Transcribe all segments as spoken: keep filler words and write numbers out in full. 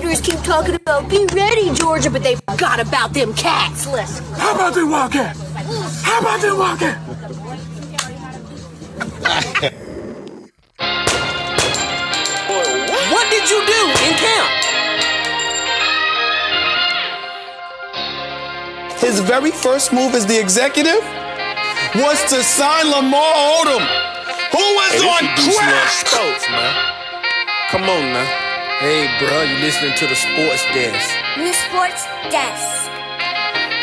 Gators keep talking about be ready, Georgia, but they forgot about them cats. Listen. How about them Wildcats? How about them Wildcats? What did you do in camp? His very first move as the executive was to sign Lamar Odom, who was hey, on crack. Sports, man. Come on, man. Hey, bro, you listening to the Sports Desk? The Sports Desk.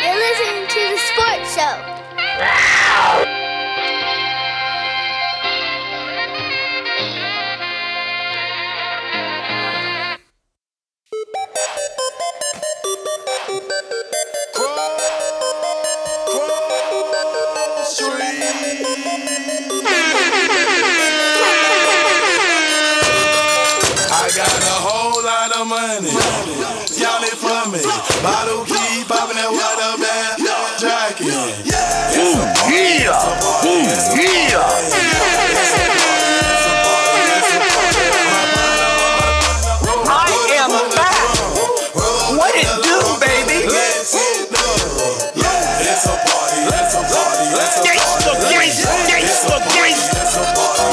You're listening to the Sports Show. Wow. Bottle keep popping that water bag, jacket. Ooh, yeah, ooh, yeah. I am back. What it do, baby? Let's go. It's a party, it's a party, it's a party. It's a party, it's a party.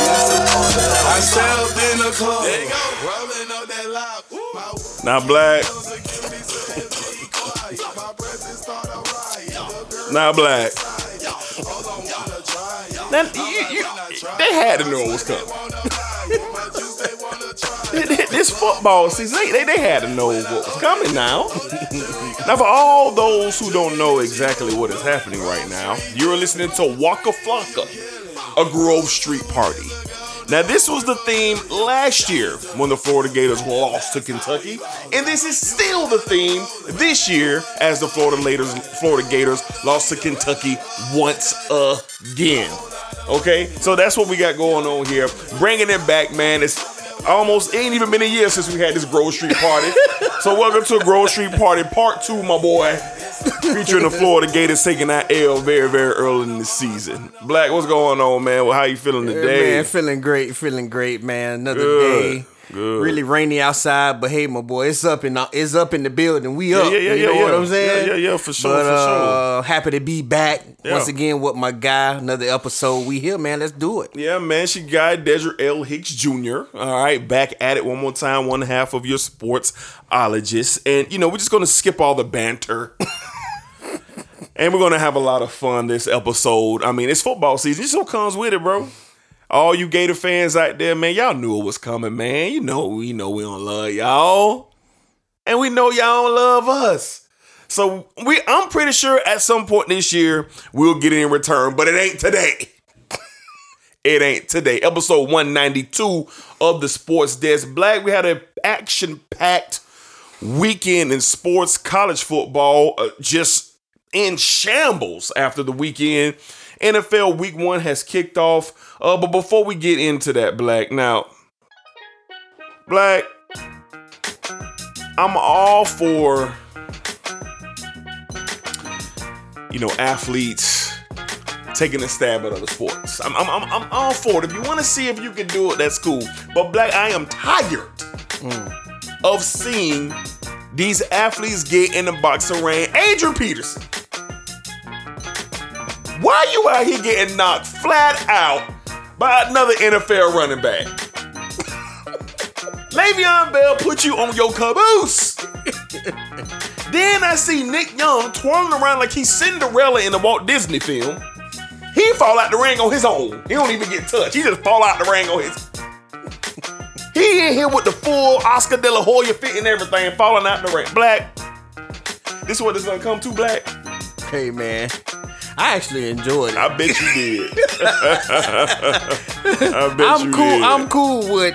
I stepped in the club, rolling up that loud. Now, Black. Not Black. That, you, you, they had to know it was coming. This football season, they, they had to know what was coming now. Now, for all those who don't know exactly what is happening right now, you're listening to Waka Flocka, a Grove Street party. Now, this was the theme last year when the Florida Gators lost to Kentucky, and this is still the theme this year as the Florida Gators, Florida Gators lost to Kentucky once again. Okay, so that's what we got going on here. Bringing it back, man. It's almost, it ain't even been a year since we had this Grove Street party. So welcome to Grove Street Party Part two, my boy. Featuring the Florida Gators taking that L very, very early in the season. Black, what's going on, man? Well, how you feeling today? Man, feeling great, feeling great, man. Another Good. day. Good. Really rainy outside, but hey, my boy, it's up in the, it's up in the building. We up, yeah, yeah, yeah, you know yeah, what yeah. I'm saying? Yeah, yeah, yeah, for sure, but, for uh, sure. Happy to be back yeah. once again with my guy. Another episode, we here, man. Let's do it. Yeah, man. She got Desiree L. Hicks Junior All right, back at it one more time. One half of your sportsologist, and you know we're just gonna skip all the banter. And we're gonna have a lot of fun this episode. I mean, it's football season. It so comes with it, bro. All you Gator fans out there, man, y'all knew it was coming, man. You know, we know we don't love y'all, and we know y'all don't love us. So we, I'm pretty sure at some point this year we'll get it in return, but it ain't today. It ain't today. Episode one ninety-two of the Sports Desk. Black, we had an action-packed weekend in sports. College football uh, just in shambles after the weekend. N F L Week One has kicked off, uh, but before we get into that, Black, now, Black, I'm all for, you know, athletes taking a stab at other sports. I'm, I'm, I'm, I'm all for it. If you want to see if you can do it, that's cool. But Black, I am tired mm. of seeing these athletes get in the boxing ring. Adrian Peterson. Why you out here getting knocked flat out by another N F L running back? Le'Veon Bell put you on your caboose. Then I see Nick Young twirling around like he's Cinderella in the Walt Disney film. He fall out the ring on his own. He don't even get touched. He just fall out the ring on his. He in here with the full Oscar De La Hoya fit and everything, falling out the ring. Black, this is what this is gonna come to, Black. Hey, man. I actually enjoyed it. I bet you did. I bet I'm you cool, did. I'm cool with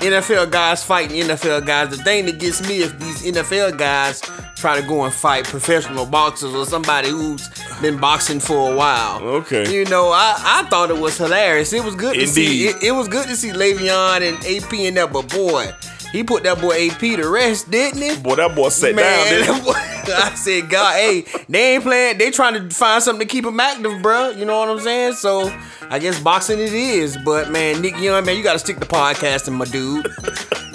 N F L guys fighting N F L guys. The thing that gets me is these N F L guys try to go and fight professional boxers or somebody who's been boxing for a while. Okay. You know, I, I thought it was hilarious. It was good Indeed. to see. It, it was good to see Le'Veon and A P in there, but boy, he put that boy A P to rest, didn't he? Boy, that boy sat Man, down, didn't he? I said, God, hey, they ain't playing. They trying to find something to keep him active, bro. You know what I'm saying? So, I guess boxing it is. But, man, Nick Young, man, you got to stick to podcasting, my dude.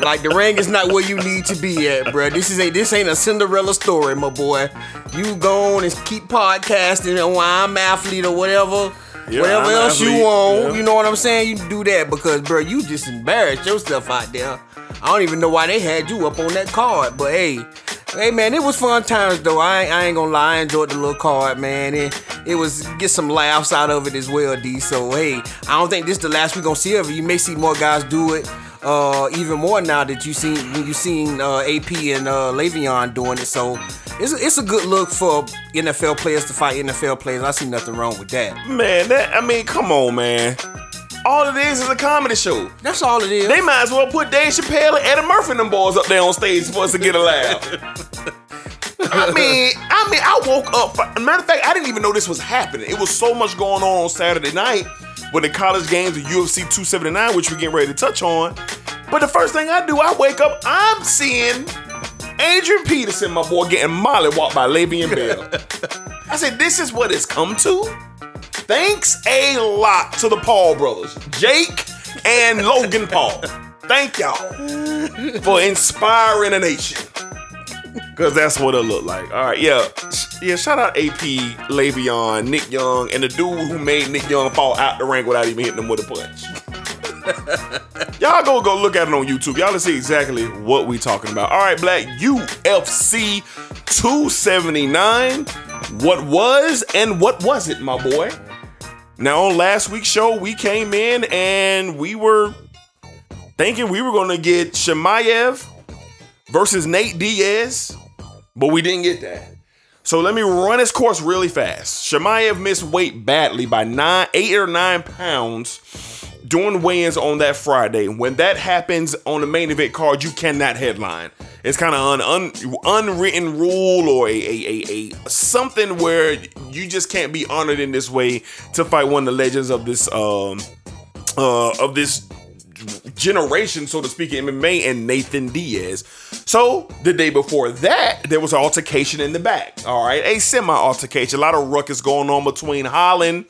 Like, the ring is not where you need to be at, bro. This is a this ain't a Cinderella story, my boy. You go on and keep podcasting and why I'm athlete or whatever. Yeah, whatever I'm else athlete. You want, yeah. You know what I'm saying? You do that because, bro, you just embarrassed yourself out there. I don't even know why they had you up on that card, but hey, hey man, it was fun times though. I ain't, I ain't gonna lie, I enjoyed the little card, man. It, it was get some laughs out of it as well, D. So hey, I don't think this is the last we gonna see of it. You may see more guys do it, uh, even more now that you seen you seen uh, A P and uh, Le'Veon doing it. So it's a, it's a good look for N F L players to fight N F L players. I see nothing wrong with that. Man, that I mean, come on, man. All it is is a comedy show. That's all it is. They might as well put Dave Chappelle and Eddie Murphy and them boys up there on stage for us to get a laugh. I mean, I mean, I woke up. Matter of fact, I didn't even know this was happening. It was so much going on on Saturday night with the college games, the U F C two seventy-nine, which we're getting ready to touch on. But the first thing I do, I wake up, I'm seeing Adrian Peterson, my boy, getting mollywopped by Le'Veon Bell. I said, this is what it's come to? Thanks a lot to the Paul brothers, Jake and Logan Paul. Thank y'all for inspiring a nation. Because that's what it looked like. All right, yeah. Yeah, shout out A P, Le'Veon, Nick Young, and the dude who made Nick Young fall out the rank without even hitting him with a punch. Y'all go, go look at it on YouTube. Y'all can see exactly what we talking about. All right, Black, U F C two seventy-nine. What was and what was it, my boy? Now, on last week's show, we came in and we were thinking we were going to get Chimaev versus Nate Diaz, but we didn't get that. So let me run his course really fast. Chimaev missed weight badly by nine, eight or nine pounds during weigh-ins on that Friday. When that happens on the main event card, you cannot headline. It's kind of an un, unwritten rule or a, a, a, a something where you just can't be honored in this way to fight one of the legends of this um uh of this generation, so to speak, in M M A, and Nathan Diaz. So the day before that, there was an altercation in the back. All right, a semi-altercation, a lot of ruckus going on between Holland,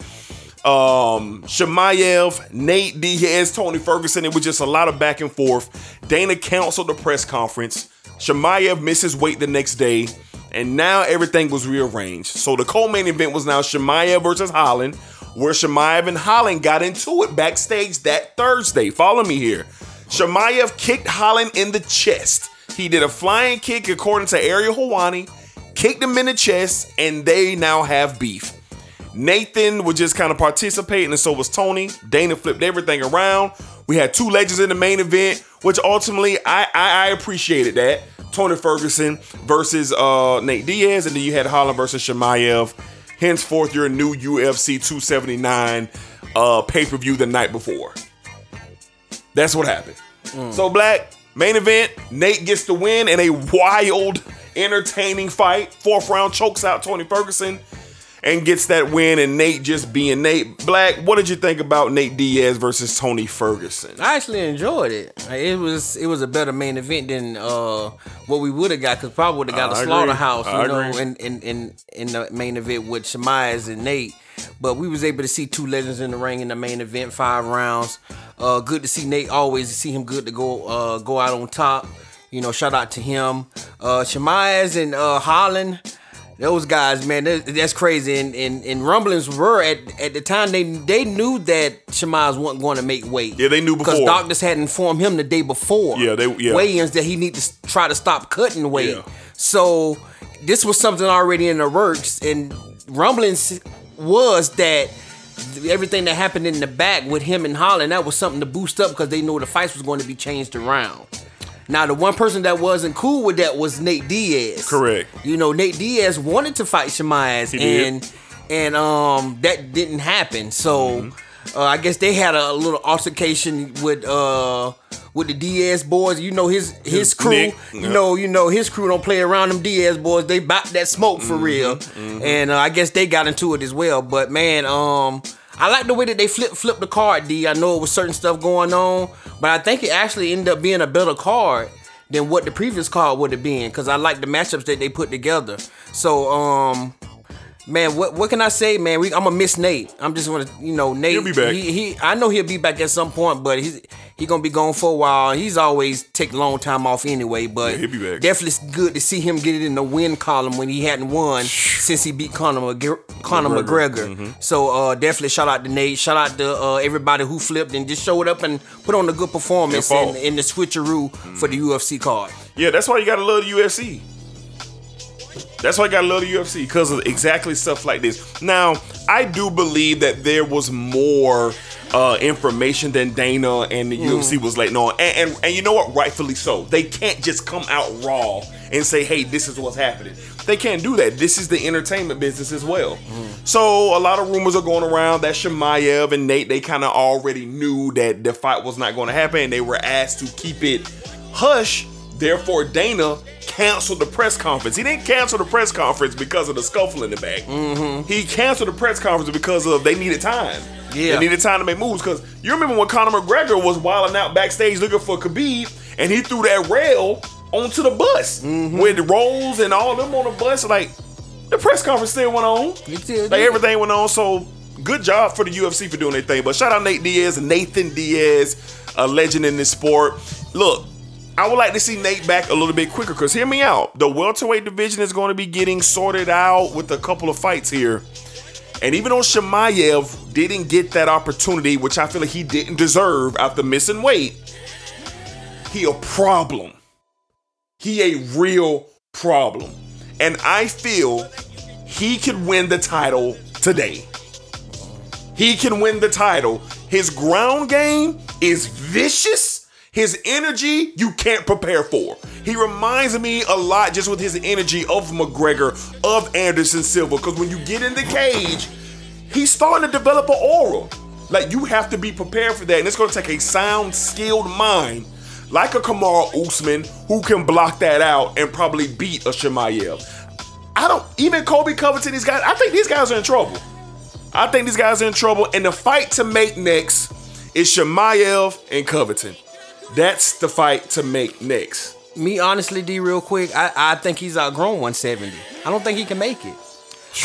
Um, Chimaev, Nate Diaz, Tony Ferguson. It was just a lot of back and forth. Dana canceled the press conference. Chimaev misses weight the next day, and now everything was rearranged. So the co-main event was now Chimaev versus Holland, where Chimaev and Holland got into it backstage that Thursday. Follow me here. Chimaev kicked Holland in the chest. He did a flying kick, according to Ariel Helwani, kicked him in the chest, and they now have beef. Nathan was just kind of participating, and so was Tony. Dana flipped everything around. We had two legends in the main event, which ultimately I I, I appreciated that. Tony Ferguson versus uh, Nate Diaz, and then you had Holland versus Chimaev. Henceforth, your new U F C two seventy-nine uh, pay-per-view the night before. That's what happened. Mm. So, Black, main event, Nate gets the win in a wild, entertaining fight. Fourth round chokes out Tony Ferguson and gets that win, and Nate just being Nate. Black, what did you think about Nate Diaz versus Tony Ferguson? I actually enjoyed it. It was it was a better main event than uh, what we would have got, because probably would have got I a agree. slaughterhouse, I you agree. know, in, in, in, in the main event with Chimaev and Nate. But we was able to see two legends in the ring in the main event, five rounds. Uh, good to see Nate. Always see him good to go uh, go out on top. You know, shout out to him. Uh, Chimaev and uh, Holland. Those guys, man, that's crazy. And, and, and rumblings were at, at the time, they they knew that Chimaev wasn't going to make weight. Yeah, they knew before. Because doctors had informed him the day before. Yeah, they yeah. weigh-ins that he need to try to stop cutting weight. Yeah. So this was something already in the works. And rumblings was that everything that happened in the back with him and Holland, that was something to boost up because they knew the fights was going to be changed around. Now, the one person that wasn't cool with that was Nate Diaz. Correct. You know, Nate Diaz wanted to fight Chimaev, and and um that didn't happen. So, mm-hmm. uh, I guess they had a little altercation with uh with the Diaz boys. You know, his his crew. Nick. You know, you know his crew don't play around. Them Diaz boys, they bop that smoke for mm-hmm. real. Mm-hmm. And uh, I guess they got into it as well. But man, um. I like the way that they flip flip the card, D. I know it was certain stuff going on, but I think it actually ended up being a better card than what the previous card would have been, because I like the matchups that they put together. So, um, man, what what can I say, man? We, I'm gonna miss Nate. I'm just gonna, you know, Nate. He'll be back. He, he I know he'll be back at some point, but he's he gonna be gone for a while. He's always take a long time off anyway, but yeah, he'll be back. Definitely good to see him get it in the win column when he hadn't won since he beat Conor McGregor. Conor McGregor. Mm-hmm. So uh, definitely shout out to Nate. Shout out to uh, everybody who flipped and just showed up and put on a good performance in, in the switcheroo mm-hmm. for the U F C card. Yeah, that's why you gotta love the U F C. That's why I got to love the U F C, because of exactly stuff like this. Now, I do believe that there was more uh, information than Dana and the mm. U F C was letting on. And, and and you know what? Rightfully so. They can't just come out raw and say, hey, this is what's happening. They can't do that. This is the entertainment business as well. Mm. So a lot of rumors are going around that Chimaev and Nate, they kind of already knew that the fight was not going to happen, and they were asked to keep it hush. Therefore, Dana canceled the press conference. He didn't cancel the press conference because of the scuffle in the back. Mm-hmm. He canceled the press conference because of they needed time. Yeah. They needed time to make moves. Because you remember when Conor McGregor was wilding out backstage looking for Khabib, and he threw that rail onto the bus mm-hmm. with the Rolls and all of them on the bus. Like, the press conference still went on. It did. Like, everything went on. So, good job for the U F C for doing their thing. But shout out Nate Diaz, Nathan Diaz, a legend in this sport. Look, I would like to see Nate back a little bit quicker, because hear me out. The welterweight division is going to be getting sorted out with a couple of fights here. And even though Chimaev didn't get that opportunity, which I feel like he didn't deserve after missing weight, he a problem. He a real problem. And I feel he could win the title today. He can win the title. His ground game is vicious. His energy, you can't prepare for. He reminds me a lot, just with his energy, of McGregor, of Anderson Silva. Because when you get in the cage, he's starting to develop an aura. Like, you have to be prepared for that. And it's going to take a sound, skilled mind, like a Kamaru Usman, who can block that out and probably beat a Chimaev. I don't, even Kobe Covington, these guys, I think these guys are in trouble. I think these guys are in trouble. And the fight to make next is Chimaev and Covington. That's the fight to make next. Me, honestly, D, real quick, I, I think he's outgrown one seventy. I don't think he can make it.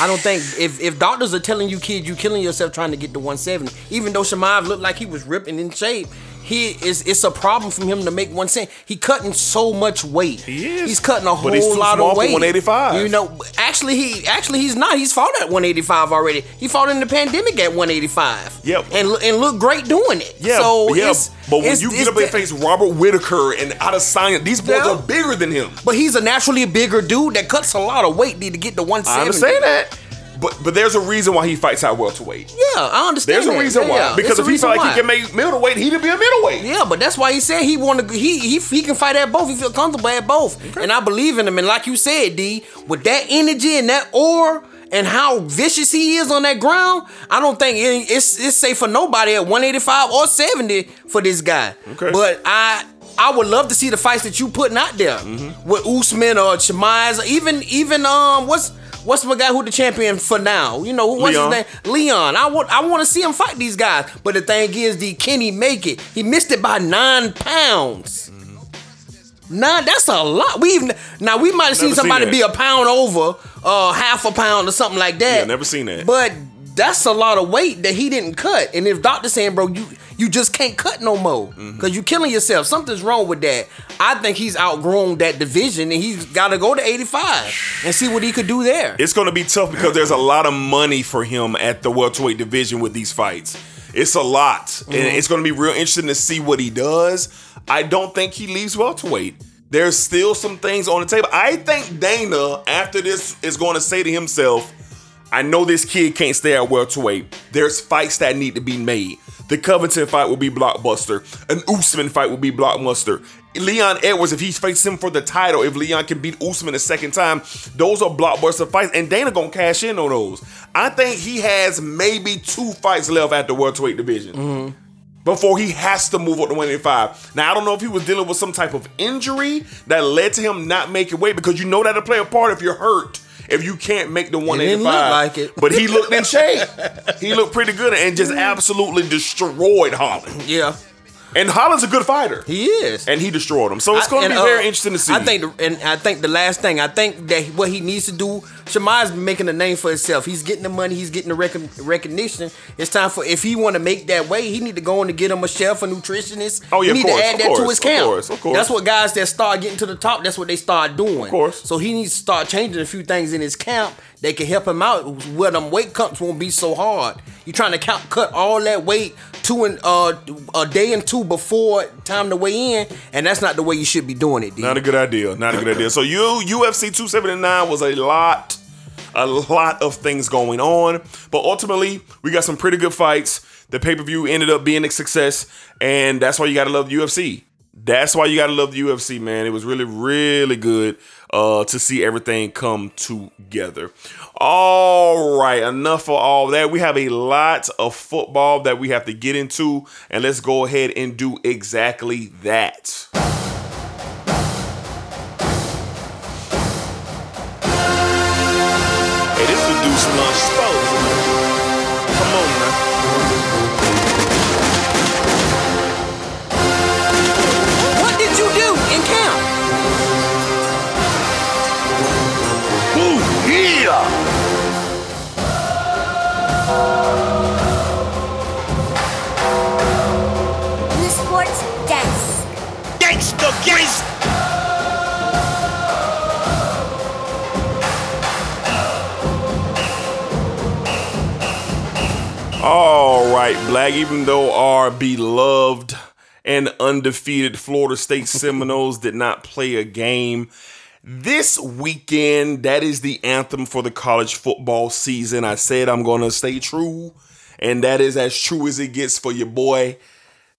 I don't think, if, if doctors are telling you, kid, you killing yourself trying to get to one seventy, even though Chimaev looked like he was ripping in shape, he is it's a problem for him to make one seventy. He cutting so much weight. He is. He's cutting a whole lot of weight. But he's too small for one eighty-five. You know, actually, he, actually he's not. He's fought at one eighty-five already. He fought in the pandemic at one eighty-five. Yep. And, and looked great doing it. Yeah, so yeah. It's, but when it's, you get up and face Robert Whitaker and out of science, these boys yeah. are bigger than him. But he's a naturally bigger dude that cuts a lot of weight to get to one seventy. I understand that. But but there's a reason why he fights out welterweight. Yeah, I understand. There's a that. reason why. Yeah, because if he felt like why. he can make middleweight, he'd be a middleweight. Yeah, but that's why he said he wanted. He he he can fight at both. He feel comfortable at both. Okay. And I believe in him. And like you said, D, with that energy and that aura and how vicious he is on that ground, I don't think it, it's it's safe for nobody at one eighty-five or seventy for this guy. Okay. But I. I would love to see the fights that you putting out there mm-hmm. with Usman or Chimaev, even even um what's what's the guy who the champion for now? You know what's Leon. his name? Leon. I want I want to see him fight these guys. But the thing is, the can he make it? He missed it by nine pounds. Mm-hmm. Nah, that's a lot. We even now we might have seen somebody seen be a pound over, uh, half a pound or something like that. Yeah, never seen that. But that's a lot of weight that he didn't cut. And if doctor's saying, bro, you you just can't cut no more because mm-hmm. you're killing yourself. Something's wrong with that. I think he's outgrown that division, and he's got to go to eighty-five and see what he could do there. It's going to be tough because there's a lot of money for him at the welterweight division with these fights. It's a lot. Mm-hmm. And it's going to be real interesting to see what he does. I don't think he leaves welterweight. There's still some things on the table. I think Dana, after this, is going to say to himself, I know this kid can't stay at welterweight. There's fights that need to be made. The Covington fight will be blockbuster. An Usman fight will be blockbuster. Leon Edwards, if he fights him for the title, if Leon can beat Usman a second time, those are blockbuster fights. And Dana gonna cash in on those. I think he has maybe two fights left at the welterweight division mm-hmm. before he has to move up to one eighty-five. Now, I don't know if he was dealing with some type of injury that led to him not making weight, because you know that'll play a part if you're hurt. If you can't make the one eighty-five, like it. But he looked in shape. He looked pretty good and just absolutely destroyed Holland. Yeah. And Holland's a good fighter. He is. And he destroyed him. So it's going to be uh, very interesting to see. I think, the, and I think the last thing, I think that what he needs to do, Chimaev's been making a name for himself. He's getting the money. He's getting the rec- recognition. It's time for, if he want to make that way, he need to go on and get him a chef, a nutritionist. Oh, yeah, he need course, to add that course, to his camp. Of course, of course. That's what guys that start getting to the top, that's what they start doing. Of course. So he needs to start changing a few things in his camp that can help him out where them weight cuts won't be so hard. You're trying to count, cut all that weight two and uh, a day and two before time to weigh in, and that's not the way you should be doing it, dude. Not a good idea. Not a good idea. So you U F C two seventy-nine was a lot, a lot of things going on, but ultimately we got some pretty good fights. The pay-per-view ended up being a success, and that's why you gotta love the U F C. That's why you gotta love the U F C, man. It was really, really good uh, to see everything come together. All right, enough of all that. We have a lot of football that we have to get into, and let's go ahead and do exactly that. Hey, this would do some lunch sports. Come on now. Yes. All right, Black, even though our beloved and undefeated Florida State Seminoles did not play a game this weekend, that is the anthem for the college football season. I said I'm going to stay true, and that is as true as it gets for your boy.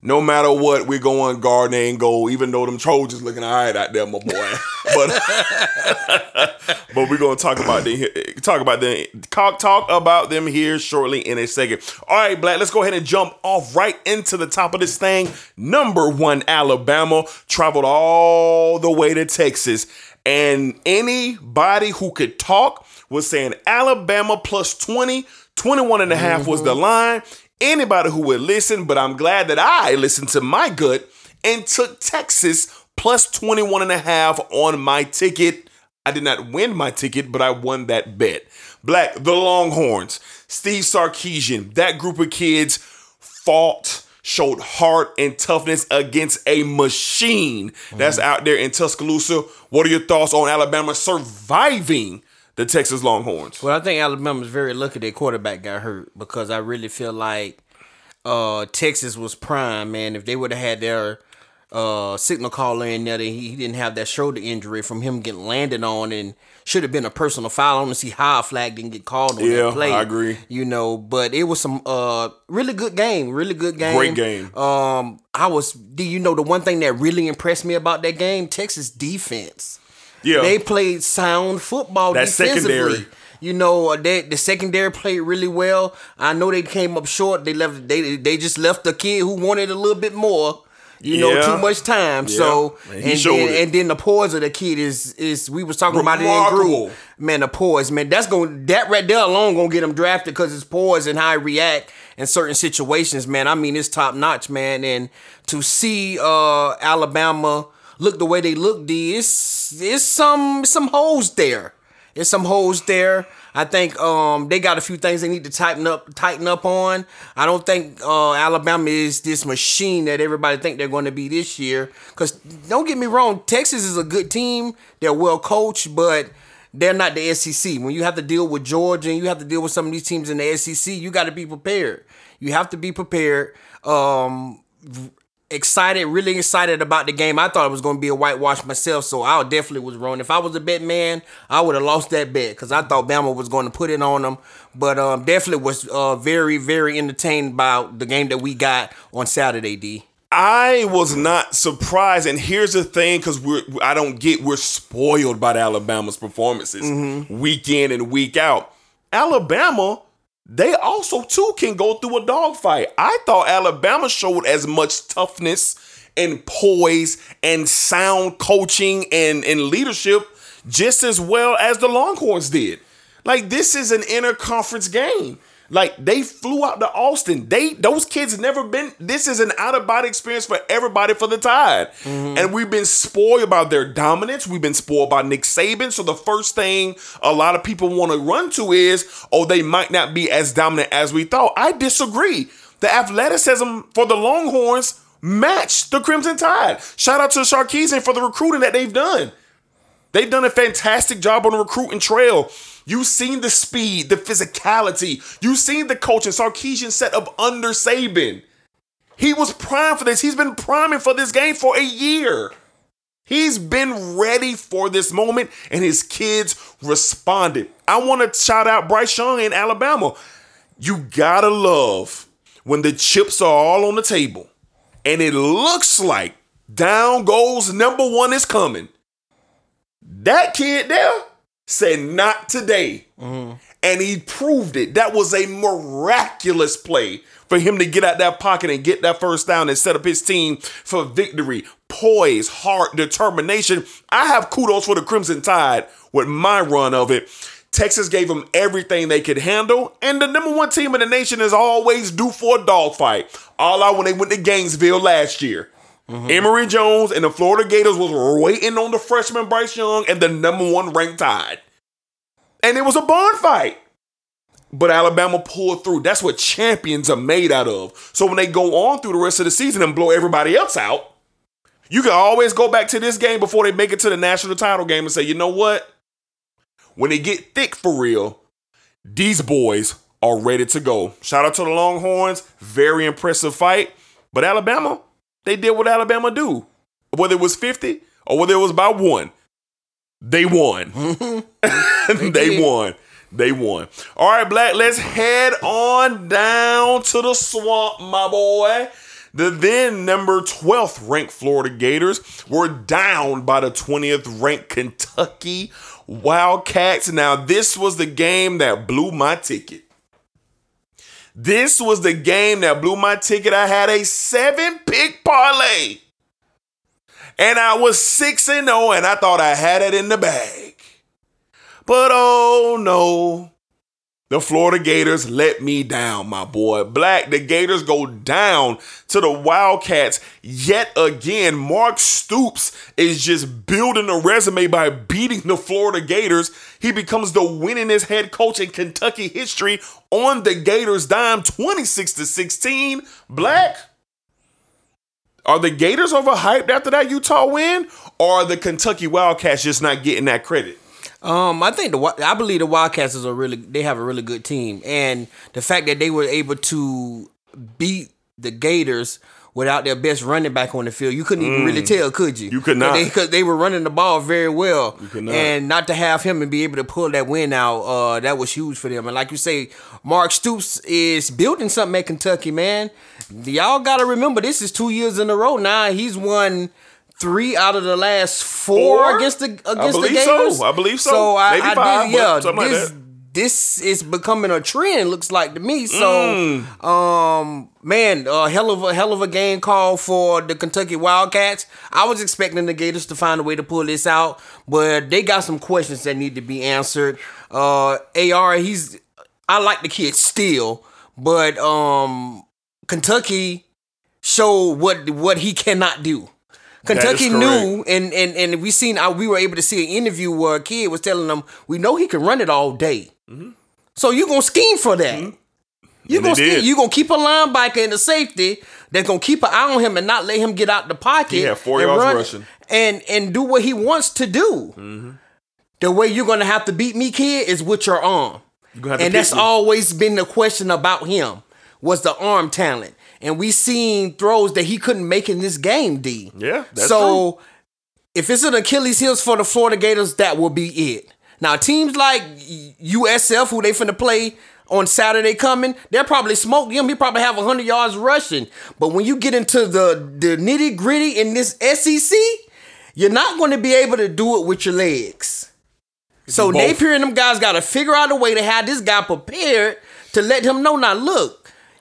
No matter what, we're going Gardner and gold, even though them Trojans looking all right out there, my boy. But but we're gonna talk about them talk about them talk talk about them here shortly in a second. All right, Black, let's go ahead and jump off right into the top of this thing. Number one, Alabama traveled all the way to Texas, and anybody who could talk was saying Alabama plus twenty, twenty-one and a half mm-hmm. was the line. Anybody who would listen, but I'm glad that I listened to my gut and took Texas plus twenty-one and a half on my ticket. I did not win my ticket, but I won that bet. Black, the Longhorns, Steve Sarkisian, that group of kids fought, showed heart and toughness against a machine mm-hmm. that's out there in Tuscaloosa. What are your thoughts on Alabama surviving the Texas Longhorns? Well, I think Alabama's very lucky their quarterback got hurt, because I really feel like uh, Texas was prime, man. If they would have had their uh, signal caller in there, that he, he didn't have that shoulder injury from him getting landed on, and should have been a personal foul. I want to see how a flag didn't get called on yeah, that play. Yeah, I agree. You know, but it was some uh, really good game, really good game. Great game. Um, I was, do you know, the one thing that really impressed me about that game, Texas defense. Yeah. They played sound football that defensively. Secondary. You know, they, the secondary played really well. I know they came up short. They left. They they just left the kid who wanted a little bit more. You yeah. know, too much time. Yeah. So and, and, then, and then the poise of the kid is is we was talking Remarkable. about it in group. Man, the poise, man. That's going that right there alone gonna get him drafted, because it's poise and how he react in certain situations. Man, I mean, it's top notch, man. And to see uh, Alabama look the way they look, D, it's, it's some some holes there. There's some holes there. I think um, they got a few things they need to tighten up tighten up on. I don't think uh, Alabama is this machine that everybody think they're going to be this year. Because don't get me wrong, Texas is a good team. They're well coached, but they're not the S E C. When you have to deal with Georgia and you have to deal with some of these teams in the S E C, you got to be prepared. You have to be prepared. Um Excited, really excited about the game. I thought it was going to be a whitewash myself, so I definitely was wrong. If I was a bet man, I would have lost that bet, because I thought Bama was going to put it on them. But um, definitely was uh, very, very entertained by the game that we got on Saturday, D. I was not surprised, and here's the thing, because we're I don't get we're spoiled by the Alabama's performances mm-hmm. week in and week out. Alabama, they also, too, can go through a dogfight. I thought Alabama showed as much toughness and poise and sound coaching and, and leadership just as well as the Longhorns did. Like, this is an interconference game. Like, they flew out to Austin. They those kids never been. This is an out-of-body experience for everybody for the Tide. Mm-hmm. And we've been spoiled by their dominance. We've been spoiled by Nick Saban. So the first thing a lot of people want to run to is, oh, they might not be as dominant as we thought. I disagree. The athleticism for the Longhorns matched the Crimson Tide. Shout out to Sarkisian for the recruiting that they've done. They've done a fantastic job on the recruiting trail. You've seen the speed, the physicality. You've seen the coaching. Sarkisian set up under Saban. He was primed for this. He's been priming for this game for a year. He's been ready for this moment, and his kids responded. I want to shout out Bryce Young in Alabama. You got to love when the chips are all on the table and it looks like down goes number one is coming. That kid there said, not today. Mm-hmm. And he proved it. That was a miraculous play for him to get out that pocket and get that first down and set up his team for victory. Poise, heart, determination. I have kudos for the Crimson Tide with my run of it. Texas gave them everything they could handle. And the number one team in the nation is always due for a dogfight. All out when they went to Gainesville last year. Mm-hmm. Emory Jones and the Florida Gators was waiting on the freshman Bryce Young and the number one ranked Tide. And it was a barn fight. But Alabama pulled through. That's what champions are made out of. So when they go on through the rest of the season and blow everybody else out, you can always go back to this game before they make it to the national title game and say, you know what? When they get thick for real, these boys are ready to go. Shout out to the Longhorns. Very impressive fight. But Alabama, they did what Alabama do. Whether it was fifty or whether it was by one, they won. they won. They won. All right, Black, let's head on down to the swamp, my boy. The then number twelfth ranked Florida Gators were down by the twentieth ranked Kentucky Wildcats. Now, this was the game that blew my ticket. This was the game that blew my ticket. I had a seven-pick parlay. And I was six and oh, and I thought I had it in the bag. But oh no, the Florida Gators let me down, my boy. Black, the Gators go down to the Wildcats yet again. Mark Stoops is just building a resume by beating the Florida Gators. He becomes the winningest head coach in Kentucky history on the Gators' dime, twenty-six to sixteen. Black, are the Gators overhyped after that Utah win? Or are the Kentucky Wildcats just not getting that credit? Um, I think the I believe the Wildcats is a really they have a really good team, and the fact that they were able to beat the Gators without their best running back on the field, you couldn't even mm. really tell, could you? You could not, because they, they were running the ball very well, you could not. And not to have him and be able to pull that win out, uh, that was huge for them. And like you say, Mark Stoops is building something at Kentucky, man. Y'all got to remember, this is two years in a row now. He's won Three out of the last four, four? against the against I the Gators. So. I believe so. So I, Maybe I five, did, yeah. This, like this is becoming a trend. Looks like to me. So, mm. um, man, a hell of a hell of a game call for the Kentucky Wildcats. I was expecting the Gators to find a way to pull this out, but they got some questions that need to be answered. Uh, A R, he's I like the kid still, but um, Kentucky showed what what he cannot do. Kentucky knew, and, and and we seen we were able to see an interview where a kid was telling them, we know he can run it all day. Mm-hmm. So you're going to scheme for that. Mm-hmm. You're going to keep a linebacker in the safety that's going to keep an eye on him and not let him get out the pocket. Yeah, four yards run, rushing. And, and do what he wants to do. Mm-hmm. The way you're going to have to beat me, kid, is with your arm. And that's me. Always been the question about him, was the arm talent. And we seen throws that he couldn't make in this game, D. Yeah, that's so true. If it's an Achilles heel for the Florida Gators, that will be it. Now, teams like U S F, who they finna play on Saturday coming, they'll probably smoke him. He'll probably have one hundred yards rushing. But when you get into the, the nitty-gritty in this S E C, you're not going to be able to do it with your legs. It's so Napier and them guys got to figure out a way to have this guy prepared to let him know, now, look,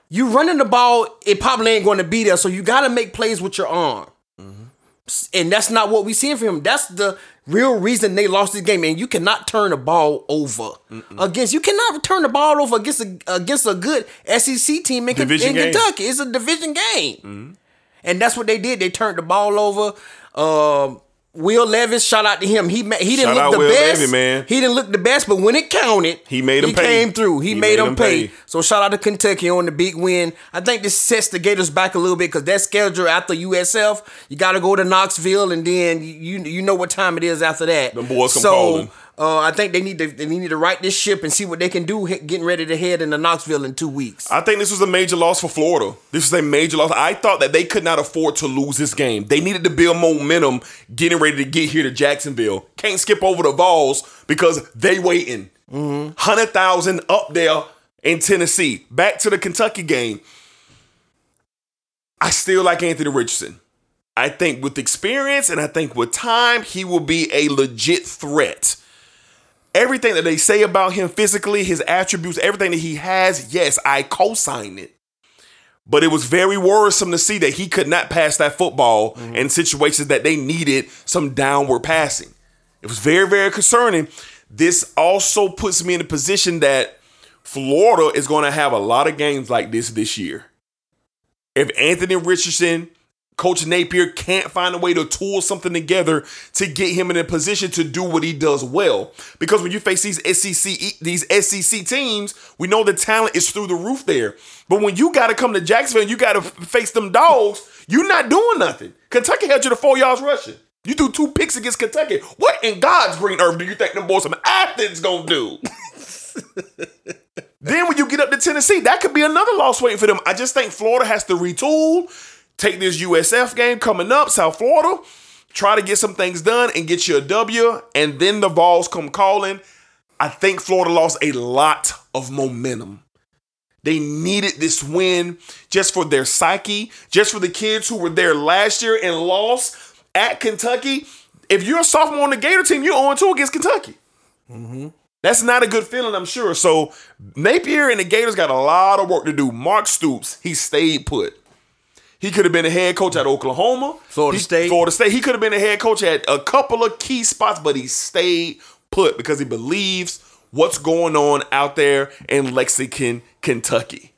you running the ball, it probably ain't going to be there. So you got to make plays with your arm. Mm-hmm. And that's not what we seeing from him. That's the real reason they lost this game. And you cannot turn the ball over Mm-mm. against. You cannot turn the ball over against a, against a good S E C team in, in Kentucky. It's a division game, mm-hmm. and that's what they did. They turned the ball over. Um, Will Levis, shout out to him. He ma- he didn't shout look the Will best. Levy, man. He didn't look the best, but when it counted, he made him he pay. Came through. He, he made, made him pay. pay. So shout out to Kentucky on the big win. I think this sets the Gators back a little bit because that schedule after U S F, you got to go to Knoxville, and then you you know what time it is after that. The boys come calling. Uh, I think they need to they need to right this ship and see what they can do he- getting ready to head into Knoxville in two weeks. I think this was a major loss for Florida. This was a major loss. I thought that they could not afford to lose this game. They needed to build momentum getting ready to get here to Jacksonville. Can't skip over the Vols because they waiting. Mm-hmm. one hundred thousand up there in Tennessee. Back to the Kentucky game. I still like Anthony Richardson. I think with experience and I think with time, he will be a legit threat. Everything that they say about him physically, his attributes, everything that he has, yes, I co-sign it. But it was very worrisome to see that he could not pass that football mm-hmm. in situations that they needed some downward passing. It was very, very concerning. This also puts me in a position that Florida is going to have a lot of games like this this year. If Anthony Richardson, Coach Napier can't find a way to tool something together to get him in a position to do what he does well. Because when you face these S E C these S E C teams, we know the talent is through the roof there. But when you got to come to Jacksonville and you got to face them dogs, you're not doing nothing. Kentucky held you to four yards rushing. You threw two picks against Kentucky. What in God's green earth do you think them boys from Athens going to do? Then when you get up to Tennessee, that could be another loss waiting for them. I just think Florida has to retool. Take this U S F game coming up, South Florida. Try to get some things done and get you a W. And then the Vols come calling. I think Florida lost a lot of momentum. They needed this win just for their psyche, just for the kids who were there last year and lost at Kentucky. If you're a sophomore on the Gator team, you're oh and two against Kentucky. Mm-hmm. That's not a good feeling, I'm sure. So Napier and the Gators got a lot of work to do. Mark Stoops, he stayed put. He could have been a head coach at Oklahoma, Florida he, State. Florida State. He could have been a head coach at a couple of key spots, but he stayed put because he believes what's going on out there in Lexington, Kentucky.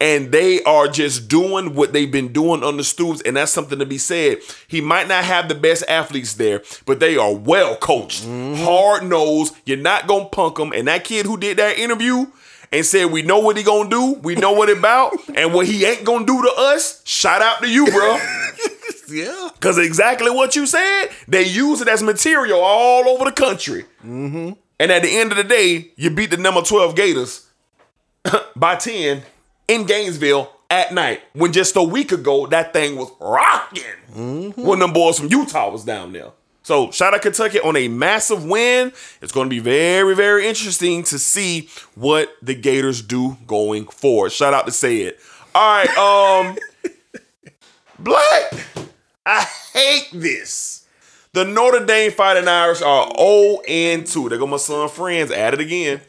And they are just doing what they've been doing under Stoops, and that's something to be said. He might not have the best athletes there, but they are well coached, mm-hmm. hard-nosed. You're not going to punk them. And that kid who did that interview and said, we know what he gonna do, we know what it about, and what he ain't gonna do to us, shout out to you, bro. Yeah. Because exactly what you said, they use it as material all over the country. Mm-hmm. And at the end of the day, you beat the number twelve Gators by ten in Gainesville at night, when just a week ago, that thing was rocking mm-hmm. when them boys from Utah was down there. So shout out Kentucky on a massive win. It's going to be very, very interesting to see what the Gators do going forward. Shout out to Said. All right. Um, Black, I hate this. The Notre Dame Fighting Irish are oh and two. There go my son friends. Add it again.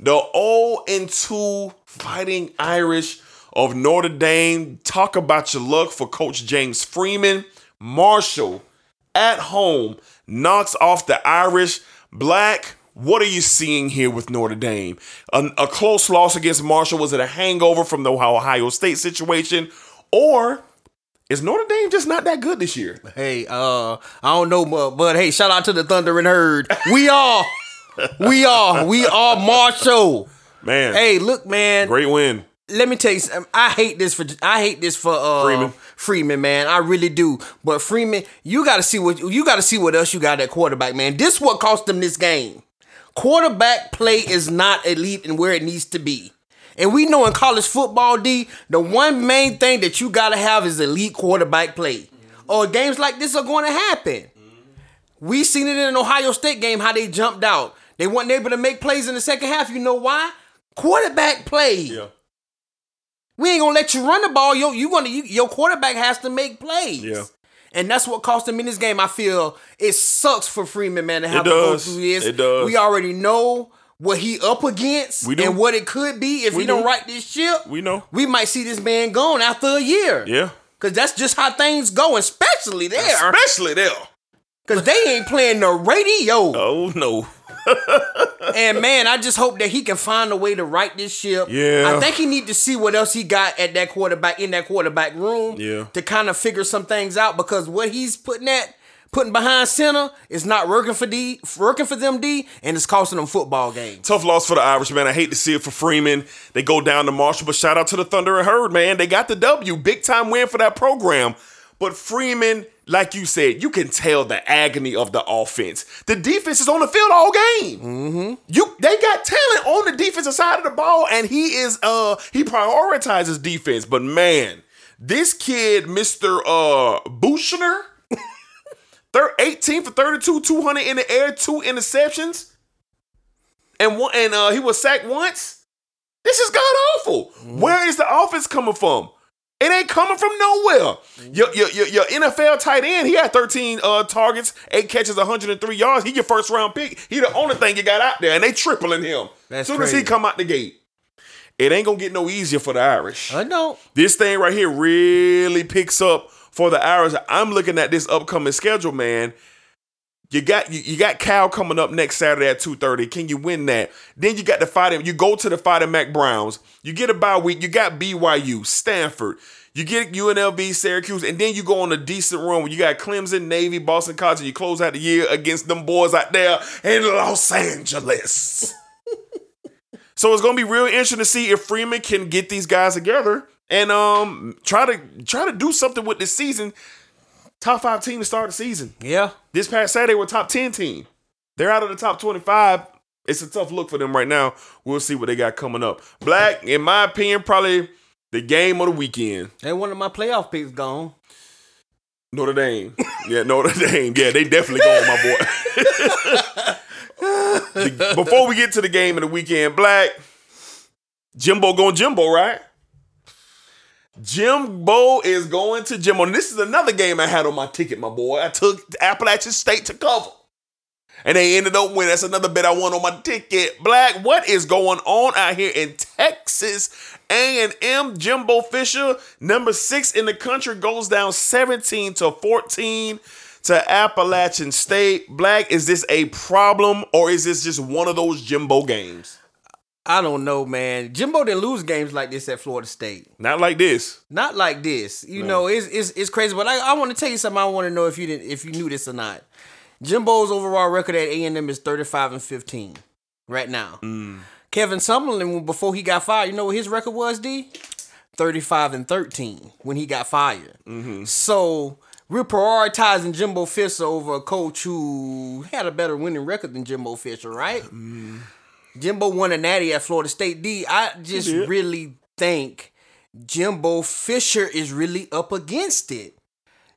The oh and two Fighting Irish of Notre Dame. Talk about your luck for Coach James Freeman. Marshall at home knocks off the Irish. Black, what are you seeing here with Notre Dame? A, a close loss against Marshall. Was it a hangover from the Ohio State situation? Or is Notre Dame just not that good this year? Hey, uh, I don't know, but, but hey, shout out to the Thundering Herd. We are. we are. We are Marshall. Man. Hey, look, man. Great win. Let me tell you something. I hate this for I hate this for uh, Freeman. Freeman, man. I really do. But Freeman, you gotta see what you gotta see what else you got at quarterback, man. This is what cost them this game. Quarterback play is not elite and where it needs to be. And we know in college football, D, the one main thing that you gotta have is elite quarterback play. Or games like this are gonna happen. We seen it in an Ohio State game how they jumped out. They weren't able to make plays in the second half. You know why? Quarterback play. Yeah. We ain't gonna let you run the ball. Yo, you gonna you, your quarterback has to make plays. Yeah. And that's what cost him in this game. I feel it sucks for Freeman, man, to have it to does. go through this. It does. We already know what he up against and what it could be if we he do. don't right this ship. We know. We might see this man gone after a year. Yeah. Cause that's just how things go, especially there. Especially there. Because they ain't playing the radio. Oh, no. And, man, I just hope that he can find a way to right this ship. Yeah. I think he need to see what else he got at that quarterback, in that quarterback room, yeah, to kind of figure some things out, because what he's putting at, putting behind center is not working for D, working for them, D, and it's costing them football games. Tough loss for the Irish, man. I hate to see it for Freeman. They go down to Marshall, but shout out to the Thunder and Herd, man. They got the W. Big time win for that program. But Freeman, like you said, you can tell the agony of the offense. The defense is on the field all game. Mm-hmm. You, they got talent on the defensive side of the ball, and he is uh he prioritizes defense. But man, this kid, Mister Uh Bouchner, eighteen for thirty-two, two hundred in the air, two interceptions, and one, and uh, he was sacked once. This is god awful. Mm-hmm. Where is the offense coming from? It ain't coming from nowhere. Your, your, your, your N F L tight end, he had thirteen uh, targets, eight catches, one hundred three yards. He your first round pick. He the only thing you got out there, and they tripling him. As soon crazy. as he come out the gate. It ain't going to get no easier for the Irish. I know. This thing right here really picks up for the Irish. I'm looking at this upcoming schedule, man. You got you, you got Cal coming up next Saturday at two thirty. Can you win that? Then you got the fighting. You go to the fighting Mac Browns. You get a bye week. You got B Y U, Stanford. You get U N L V, Syracuse, and then you go on a decent run where you got Clemson, Navy, Boston College, and you close out the year against them boys out there in Los Angeles. So it's gonna be real interesting to see if Freeman can get these guys together and um try to try to do something with this season. Top five team to start the season. Yeah. This past Saturday, we're top ten team. They're out of the top twenty-five. It's a tough look for them right now. We'll see what they got coming up. Black, in my opinion, probably the game of the weekend. And one of my playoff picks gone. Notre Dame. Yeah, Notre Dame. Yeah, they definitely gone, my boy. Before we get to the game of the weekend, Black, Jimbo going Jimbo, right? Jimbo is going to Jimbo. And this is another game I had on my ticket, my boy. I took Appalachian State to cover, and they ended up winning. That's another bet I won on my ticket. Black, what is going on out here in Texas A and M? Jimbo Fisher, number six in the country, goes down seventeen to fourteen to Appalachian State. Black, is this a problem, or is this just one of those Jimbo games? I don't know, man. Jimbo didn't lose games like this at Florida State. Not like this. Not like this. You no. know, it's, it's it's crazy. But I, I want to tell you something. I want to know if you didn't, if you knew this or not. Jimbo's overall record at A and M is thirty-five and fifteen right now. Mm. Kevin Sumlin, before he got fired, you know what his record was, D? thirty-five and thirteen when he got fired. Mm-hmm. So we're prioritizing Jimbo Fisher over a coach who had a better winning record than Jimbo Fisher, right? Mm. Jimbo won a natty at Florida State. D, I just really think Jimbo Fisher is really up against it.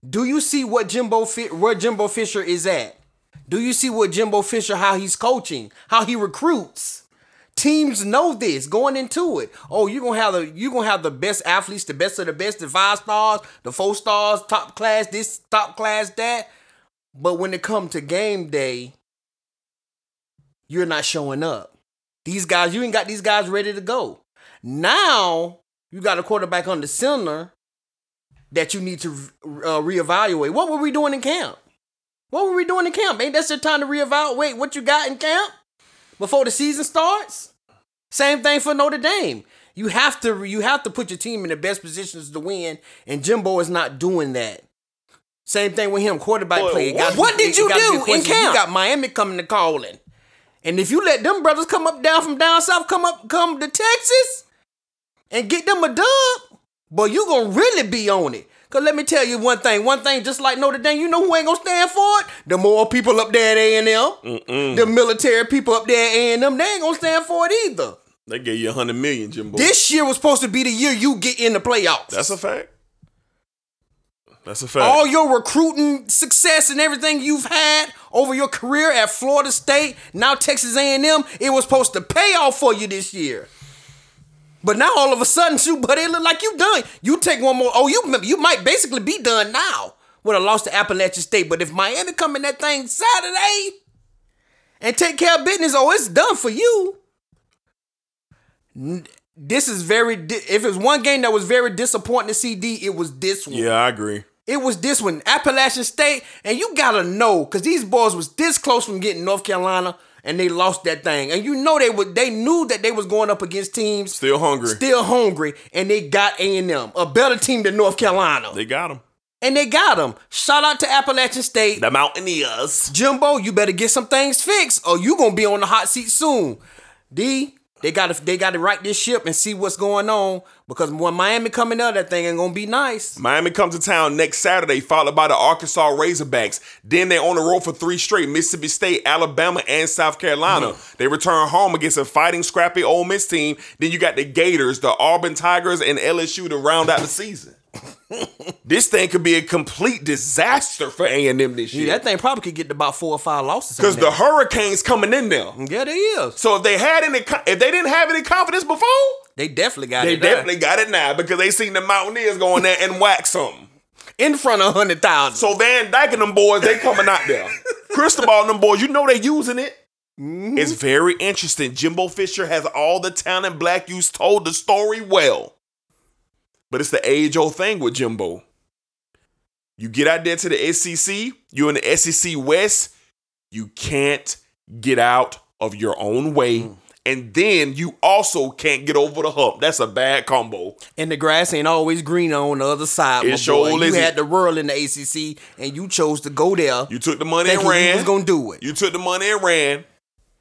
Do you see what Jimbo where Jimbo Fisher is at? Do you see what Jimbo Fisher, how he's coaching, how he recruits? Teams know this going into it. Oh, you're gonna have the you're gonna have the best athletes, the best of the best, the five stars, the four stars, top class, this top class, that. But when it comes to game day, you're not showing up. These guys, you ain't got these guys ready to go. Now, you got a quarterback on the center that you need to uh, reevaluate. What were we doing in camp? What were we doing in camp? Ain't that your time to reevaluate what you got in camp before the season starts? Same thing for Notre Dame. You have to, you have to put your team in the best positions to win, and Jimbo is not doing that. Same thing with him, quarterback Boy, play. What, what did you, you do in camp? You got Miami coming to calling. And if you let them brothers come up down from down south, come up, come to Texas and get them a dub, boy, you going to really be on it. Because let me tell you one thing. One thing, just like Notre Dame, you know who ain't going to stand for it? The moral people up there at A and M. Mm-mm. The military people up there at A and M, they ain't going to stand for it either. They gave you one hundred million dollars, Jimbo. This year was supposed to be the year you get in the playoffs. That's a fact. That's a fact. All your recruiting success and everything you've had over your career at Florida State, now Texas A and M, it was supposed to pay off for you this year. But now all of a sudden, shoot, buddy, it look like you done. You take one more. Oh, you you might basically be done now with a loss to Appalachian State. But if Miami come in that thing Saturday and take care of business, oh, it's done for you. N- This is very, if it's one game that was very disappointing to see, D, it was this one. Yeah, I agree. It was this one, Appalachian State, and you gotta know, because these boys was this close from getting North Carolina, and they lost that thing. And you know they would, they knew that they was going up against teams still hungry, still hungry, and they got A and M, a better team than North Carolina. They got them, and they got them. Shout out to Appalachian State, the Mountaineers. Jimbo, you better get some things fixed, or you gonna be on the hot seat soon. D, they got to they got to right this ship and see what's going on, because when Miami coming out, that thing ain't gonna be nice. Miami comes to town next Saturday, followed by the Arkansas Razorbacks. Then they're on the road for three straight: Mississippi State, Alabama, and South Carolina. Mm-hmm. They return home against a fighting, scrappy Ole Miss team. Then you got the Gators, the Auburn Tigers, and L S U to round out the season. This thing could be a complete disaster for A and M this year. Yeah, that thing probably could get to about four or five losses. Because the Hurricanes coming in there. Yeah, they is. So if they had any, if they didn't have any confidence before, they definitely got they it. They definitely got it now, because they seen the Mountaineers going there and whack something in front of hundred thousand. So Van Dyke and them boys, they coming out there. Cristobal and them boys, you know they using it. Mm-hmm. It's very interesting. Jimbo Fisher has all the talent. Black Youth told the story well. But it's the age-old thing with Jimbo. You get out there to the S E C, you're in the S E C West, you can't get out of your own way. Mm. And then you also can't get over the hump. That's a bad combo. And the grass ain't always green on the other side. It sure is. You isn't. Had the world in the A C C, and you chose to go there. You took the money and ran. You was gonna do it. You took the money and ran,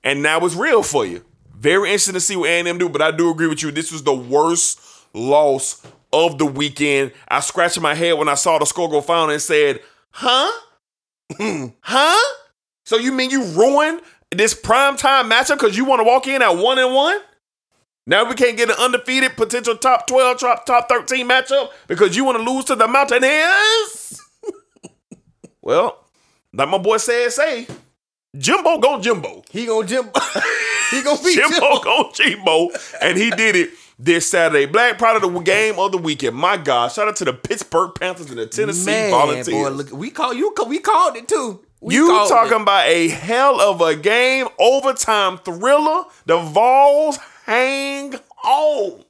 and now it's real for you. Very interesting to see what A and M do, but I do agree with you. This was the worst loss of the weekend. I scratched my head when I saw the score go final and said, huh? Huh? So you mean you ruined this primetime matchup because you want to walk in at one and one? Now we can't get an undefeated potential top twelve, top, top thirteen matchup because you want to lose to the Mountaineers? Well, like my boy said, say, Jimbo go Jimbo. He go Jimbo. He go be Jimbo. Jimbo go Jimbo. And he did it. This Saturday, Black Pride of the game of the weekend. My God, shout out to the Pittsburgh Panthers and the Tennessee Man, Volunteers. Boy, look, we call you. We called it too. We you talking it. About a hell of a game, overtime thriller. The Vols hang on.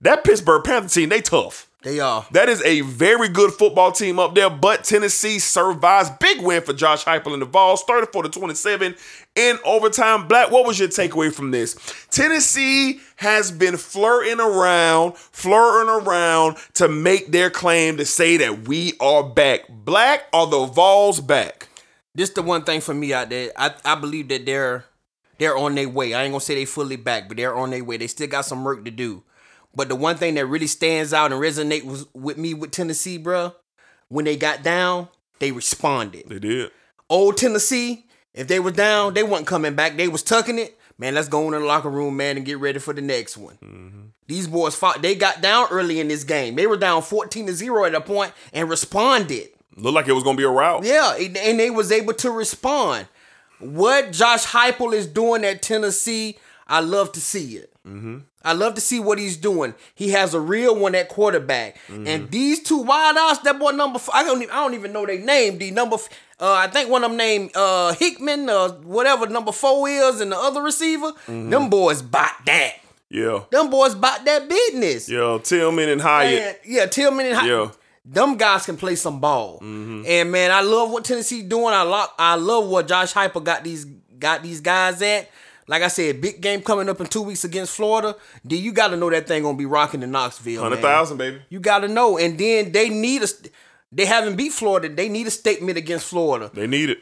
That Pittsburgh Panthers team, they tough. They are. That is a very good football team up there. But Tennessee survives. Big win for Josh Heupel and the Vols, thirty-four to twenty-seven in overtime. Black, what was your takeaway from this? Tennessee has been flirting around, flirting around to make their claim to say that we are back. Black, are the Vols back? This the one thing for me out there. I, I believe that they're they're on their way. I ain't gonna say they fully back, but they're on their way. They still got some work to do. But the one thing that really stands out and resonates was with me with Tennessee, bro, when they got down, they responded. They did. Old Tennessee, if they were down, they wasn't coming back. They was tucking it. Man, let's go in the locker room, man, and get ready for the next one. Mm-hmm. These boys fought. They got down early in this game. They were down fourteen to zero at a point and responded. Looked like it was going to be a rout. Yeah, and they was able to respond. What Josh Heupel is doing at Tennessee, I love to see it. Mm-hmm. I love to see what he's doing. He has a real one at quarterback. Mm-hmm. And these two wild-outs, that boy number four, I don't even, I don't even know their name. The number, uh, I think one of them named uh, Hickman, uh, whatever number four is, and the other receiver, mm-hmm. them boys bought that. Yeah. Them boys bought that business. Yeah, Tillman and Hyatt. And, yeah, Tillman and Hyatt. Yeah. Them guys can play some ball. Mm-hmm. And, man, I love what Tennessee doing. I, lo- I love what Josh Heupel got these got these guys at. Like I said, big game coming up in two weeks against Florida. Then you got to know that thing going to be rocking in Knoxville. one hundred thousand, baby. You got to know. And then they need a – they haven't beat Florida. They need a statement against Florida. They need it.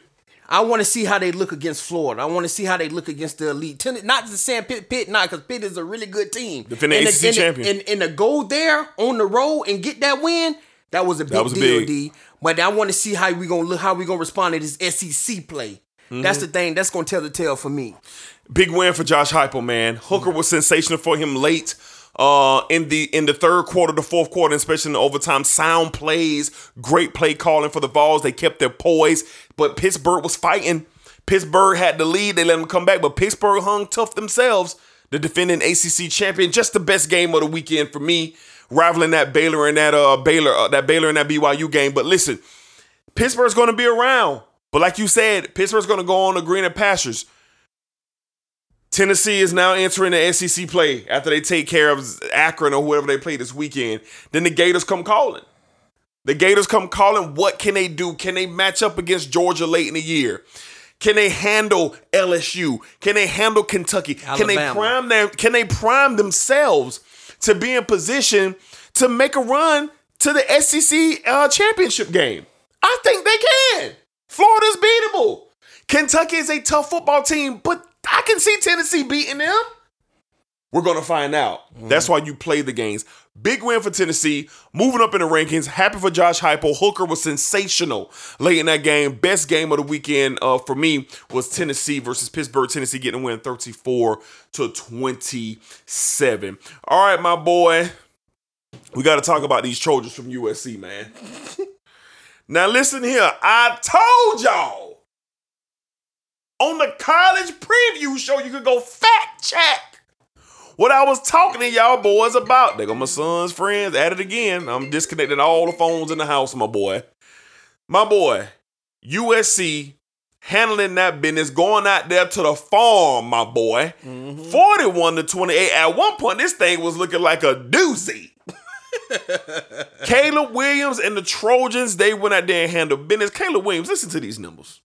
I want to see how they look against Florida. I want to see how they look against the elite. Not just saying Pitt, Pitt, not because Pitt is a really good team. Defending and A C C the, and champion. And, and to go there on the road and get that win, that was a big that was deal, big. D. But I want to see how we going to look, how we going to respond to this S E C play. Mm-hmm. That's the thing. That's going to tell the tale for me. Big win for Josh Heupel, man. Hooker was sensational for him late uh, in the in the third quarter, the fourth quarter, especially in the overtime. Sound plays, great play calling for the Vols. They kept their poise, but Pittsburgh was fighting. Pittsburgh had the lead. They let them come back, but Pittsburgh hung tough themselves. The defending A C C champion, just the best game of the weekend for me, rivaling that Baylor and that uh, Baylor uh, that Baylor and that B Y U game. But listen, Pittsburgh's going to be around. But like you said, Pittsburgh's going to go on the greener pastures. Tennessee is now entering the S E C play after they take care of Akron or whoever they play this weekend. Then the Gators come calling. The Gators come calling. What can they do? Can they match up against Georgia late in the year? Can they handle L S U? Can they handle Kentucky? Alabama. Can they prime their, can they prime themselves to be in position to make a run to the S E C uh, championship game? I think they can. Florida's beatable. Kentucky is a tough football team, but I can see Tennessee beating them. We're going to find out. Mm. That's why you play the games. Big win for Tennessee, moving up in the rankings. Happy for Josh Heupel. Hooker was sensational late in that game. Best game of the weekend uh, for me was Tennessee versus Pittsburgh. Tennessee getting a win thirty-four to twenty-seven. All right, my boy. We got to talk about these Trojans from U S C, man. Now, listen here. I told y'all on the college preview show you could go fact check what I was talking to y'all boys about. They got my son's friends at it again. I'm disconnecting all the phones in the house, my boy. My boy, U S C handling that business, going out there to the farm, my boy. Mm-hmm. forty-one to twenty-eight. At one point, this thing was looking like a doozy. Caleb Williams and the Trojans, they went out there and handled business. Caleb Williams, listen to these numbers.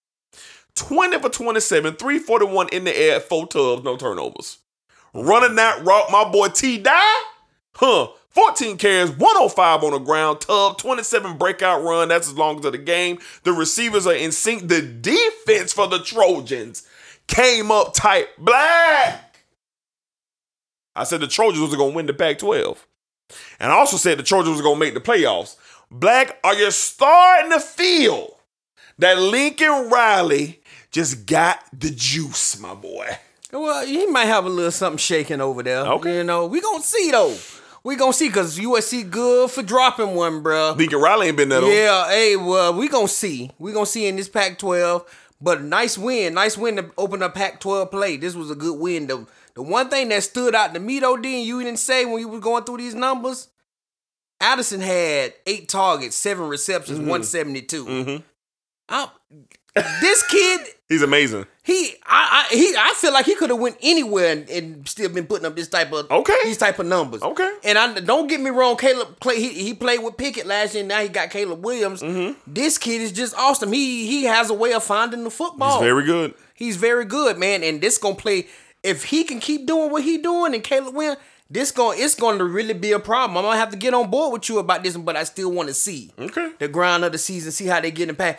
twenty for twenty-seven, three forty-one in the air, four tubs, no turnovers. Running that route, my boy T. Die, huh? fourteen carries, one oh five on the ground, tub, twenty-seven breakout run. That's as long as the game. The receivers are in sync. The defense for the Trojans came up tight. Black. I said the Trojans was going to win the Pac twelve. And I also said the Trojans was going to make the playoffs. Black, are you starting to feel that Lincoln Riley just got the juice, my boy? Well, he might have a little something shaking over there. Okay. You know, we going to see, though. We going to see, because U S C good for dropping one, bro. Lincoln Riley ain't been that old. Yeah, hey, well, we going to see. We going to see in this Pac twelve. But nice win. Nice win to open up Pac twelve play. This was a good win. The, the one thing that stood out to me, though, D, you didn't say when you were going through these numbers, Addison had eight targets, seven receptions, mm-hmm. one seventy-two. Mm-hmm. I'm... This kid, he's amazing. He, I, I, he, I feel like he could have went anywhere and, and still been putting up this type of, okay, these type of numbers. Okay, and I don't get me wrong, Caleb play. He, he played with Pickett last year. And now he got Caleb Williams. Mm-hmm. This kid is just awesome. He, he has a way of finding the football. He's very good. He's very good, man. And this gonna play if he can keep doing what he doing and Caleb Williams. This going it's going to really be a problem. I'm going to have to get on board with you about this, but I still want to see okay. the grind of the season, see how they get in past.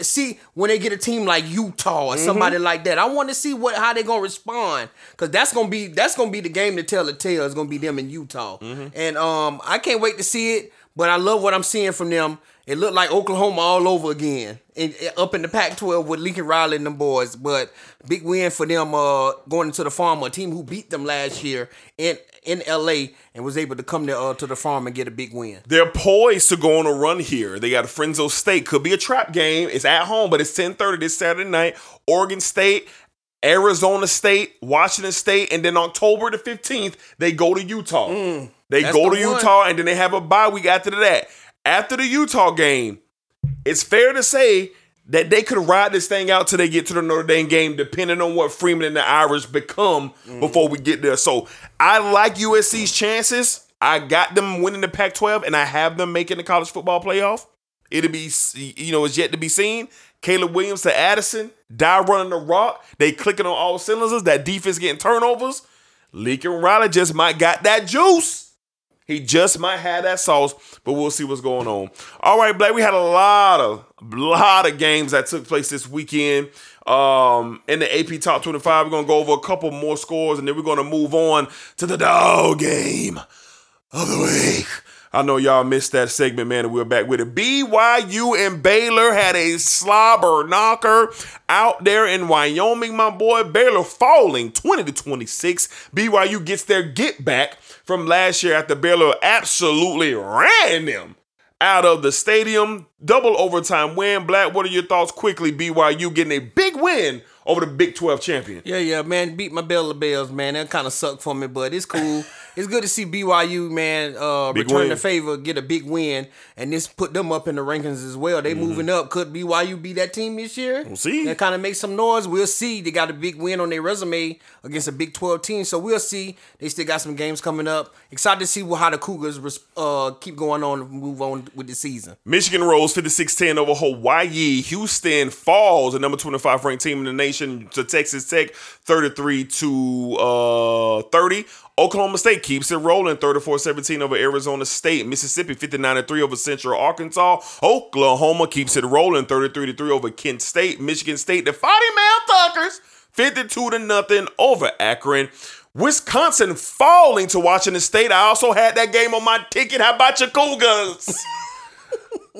See when they get a team like Utah or mm-hmm. somebody like that. I want to see what how they're going to respond, because that's going to be that's going to be the game to tell the tale. It's going to be them in Utah. Mm-hmm. And um, I can't wait to see it, but I love what I'm seeing from them. It looked like Oklahoma all over again, and up in the Pac twelve with Lincoln Riley and them boys. But big win for them uh, going into the farm, a team who beat them last year in in L A and was able to come to, uh, to the farm and get a big win. They're poised to go on a run here. They got a Fresno State. Could be a trap game. It's at home, but it's ten thirty this Saturday night. Oregon State, Arizona State, Washington State, and then October the fifteenth, they go to Utah. Mm, they go to Utah, and then they have a bye week after that. After the Utah game, it's fair to say that they could ride this thing out till they get to the Notre Dame game, depending on what Freeman and the Irish become mm. before we get there. So I like U S C's chances. I got them winning the Pac twelve, and I have them making the college football playoff. It'll be, you know, it's yet to be seen. Caleb Williams to Addison, Die running the rock. They clicking on all cylinders. That defense getting turnovers. Lincoln Riley just might got that juice. He just might have that sauce, but we'll see what's going on. All right, Blake, we had a lot of lot of games that took place this weekend um, in the A P Top twenty-five. We're going to go over a couple more scores, and then we're going to move on to the dog game of the week. I know y'all missed that segment, man, and we're back with it. B Y U and Baylor had a slobber knocker out there in Wyoming, my boy. Baylor falling twenty to twenty-six. B Y U gets their get back from last year after Baylor absolutely ran them out of the stadium. Double overtime win. Black, what are your thoughts quickly? B Y U getting a big win over the Big twelve champion. Yeah, yeah, man. Beat my Baylor Bells, man. That kind of sucked for me, but it's cool. It's good to see B Y U, man, uh, return the favor, get a big win, and this put them up in the rankings as well. They mm-hmm. moving up. Could B Y U be that team this year? We'll see. That kind of makes some noise. We'll see. They got a big win on their resume against a Big twelve team, so we'll see. They still got some games coming up. Excited to see how the Cougars uh, keep going on and move on with the season. Michigan rolls fifty-six ten over Hawaii. Houston falls, the number twenty-five ranked team in the nation, to Texas Tech, thirty-three to thirty. Oklahoma State keeps it rolling, thirty-four seventeen over Arizona State. Mississippi, fifty-nine to three over Central Arkansas. Oklahoma keeps it rolling, thirty-three to three over Kent State. Michigan State, the fighting Mount Tuckers, fifty-two to nothing over Akron. Wisconsin falling to Washington State. I also had that game on my ticket. How about your Cougars?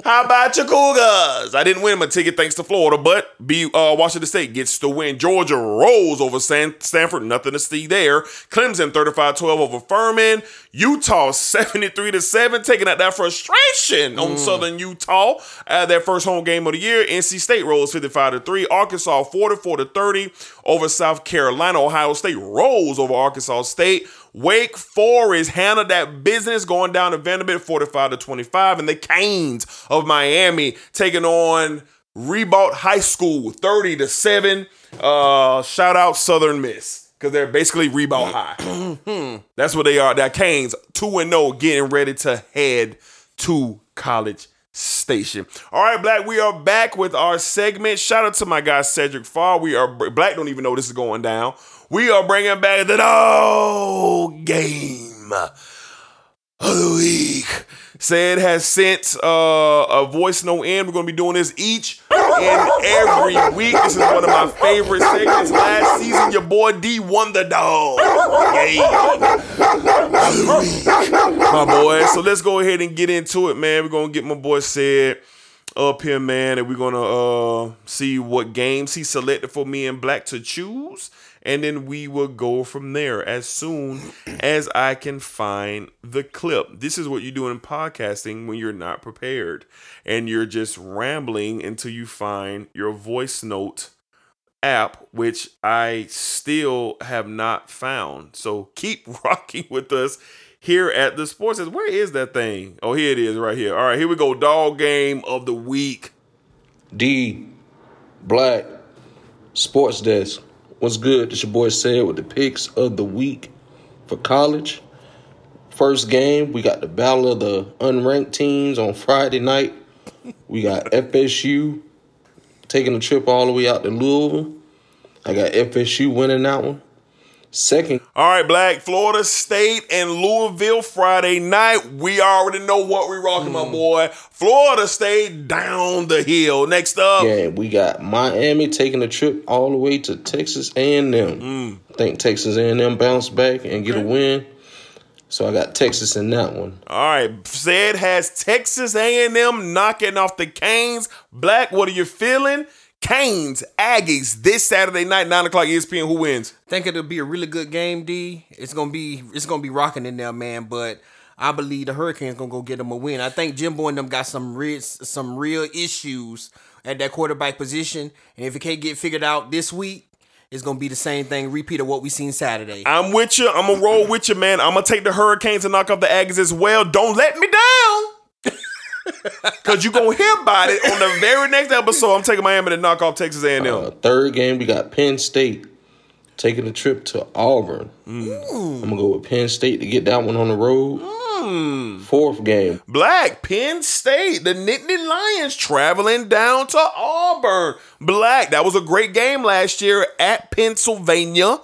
How about your Cougars? I didn't win my ticket thanks to Florida, but B, uh, Washington State gets the win. Georgia rolls over San, Stanford. Nothing to see there. Clemson thirty-five twelve over Furman. Utah seventy-three to seven, taking out that frustration on mm. Southern Utah at their first home game of the year. N C State rolls fifty-five to three. Arkansas forty-four to thirty over South Carolina. Ohio State rolls over Arkansas State. Wake Forest handled that business, going down to Vanderbilt forty-five to twenty-five. And the Canes of Miami taking on Rebought High School thirty to seven. Uh, shout out Southern Miss, because they're basically Rebought High. That's what they are. That Canes two and oh, getting ready to head to College Station. All right, Black, we are back with our segment. Shout out to my guy Cedric Farr. We are Black, don't even know this is going down. We are bringing back the dog game of the week. Said has sent uh, a voice no end. We're going to be doing this each and every week. This is one of my favorite segments. Last season, your boy D won the dog game of the week, my boy. So let's go ahead and get into it, man. We're going to get my boy Said up here, man, and we're going to uh, see what games he selected for me and Black to choose. And then we will go from there as soon as I can find the clip. This is what you do in podcasting when you're not prepared and you're just rambling until you find your voice note app, which I still have not found. So keep rocking with us here at the Sports. Where is that thing? Oh, here it is right here. All right, here we go. Dog game of the week. D Black Sports Desk. What's good? It's your boy Said with the picks of the week for college. First game, we got the battle of the unranked teams on Friday night. We got F S U taking a trip all the way out to Louisville. I got F S U winning that one. Second. All right, Black, Florida State and Louisville Friday night. We already know what we rocking, mm. my boy. Florida State down the hill. Next up. Yeah, we got Miami taking a trip all the way to Texas A and M. Mm. I think Texas A and M bounce back and get okay. a win. So I got Texas in that one. All right. Said has Texas A and M knocking off the Canes. Black, what are you feeling? Canes, Aggies, this Saturday night, nine o'clock E S P N. Who wins? I think it'll be a really good game, D. It's going to be it's gonna be rocking in there, man. But I believe the Hurricanes going to go get them a win. I think Jimbo and them got some real, some real issues at that quarterback position. And if it can't get figured out this week, it's going to be the same thing, repeat of what we seen Saturday. I'm with you. I'm going to roll with you, man. I'm going to take the Hurricanes and knock off the Aggies as well. Don't let me down. Because you're going to hear about it on the very next episode. I'm taking Miami to knock off Texas A and M. Uh, third game, we got Penn State taking a trip to Auburn. Mm. I'm going to go with Penn State to get that one on the road. Mm. Fourth game. Black, Penn State, the Nittany Lions traveling down to Auburn. Black, that was a great game last year at Pennsylvania.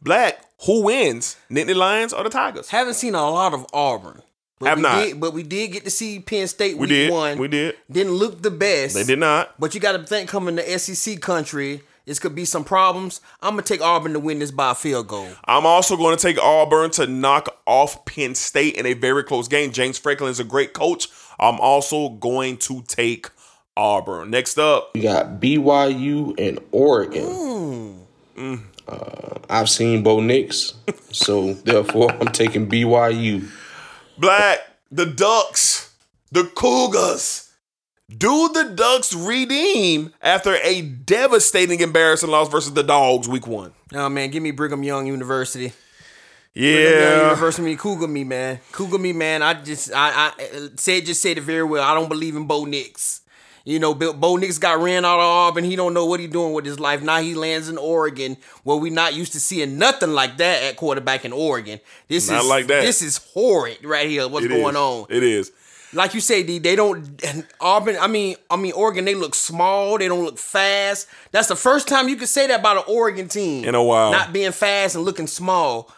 Black, who wins? Nittany Lions or the Tigers? Haven't seen a lot of Auburn. But Have not. Did, but we did get to see Penn State we week did. one. We did. Didn't look the best. They did not. But you got to think, coming to S E C country, this could be some problems. I'm going to take Auburn to win this by a field goal. I'm also going to take Auburn to knock off Penn State in a very close game. James Franklin is a great coach. I'm also going to take Auburn. Next up. We got B Y U and Oregon. Mm. Mm. Uh, I've seen Bo Nix, so therefore I'm taking B Y U. Black, the Ducks, the Cougars, Do the Ducks redeem after a devastating embarrassing loss versus the Dogs week one? Oh, man, give me Brigham Young University. Yeah. Brigham Young University, cougar me, man. Cougar me, man. I just I, I said just said it very well. I don't believe in Bo Nix. You know, Bo Nix got ran out of Auburn. He don't know what he's doing with his life. Now he lands in Oregon, where we not used to seeing nothing like that at quarterback in Oregon. This not is like that. This is horrid right here. What's it going is. on? It is. Like you say, D, they don't Auburn. I mean, I mean Oregon. They look small. They don't look fast. That's the first time you could say that about an Oregon team in a while. Not being fast and looking small.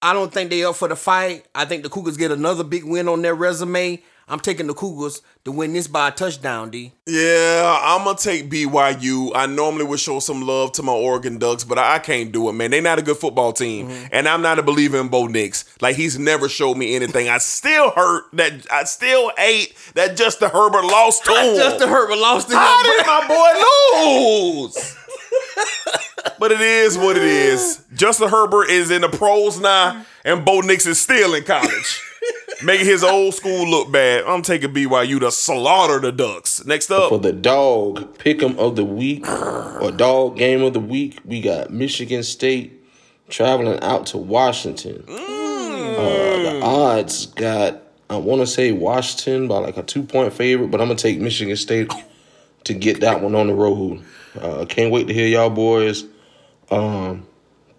I don't think they up for the fight. I think the Cougars get another big win on their resume. I'm taking the Cougars to win this by a touchdown, D. Yeah, I'm going to take B Y U. I normally would show some love to my Oregon Ducks, but I can't do it, man. They're not a good football team, mm-hmm. and I'm not a believer in Bo Nix. Like, he's never showed me anything. I still hurt that. I still hate that Justin Herbert lost to him. Justin Herbert lost to him. How did my boy lose? But it is what it is. Justin Herbert is in the pros now, and Bo Nix is still in college. Making his old school look bad. I'm taking B Y U to slaughter the Ducks. Next up. For the dog pick'em of the week or dog game of the week, we got Michigan State traveling out to Washington. Mm. Uh, the odds got, I want to say Washington by like a two-point favorite, but I'm going to take Michigan State to get that one on the road. Uh, can't wait to hear y'all boys um,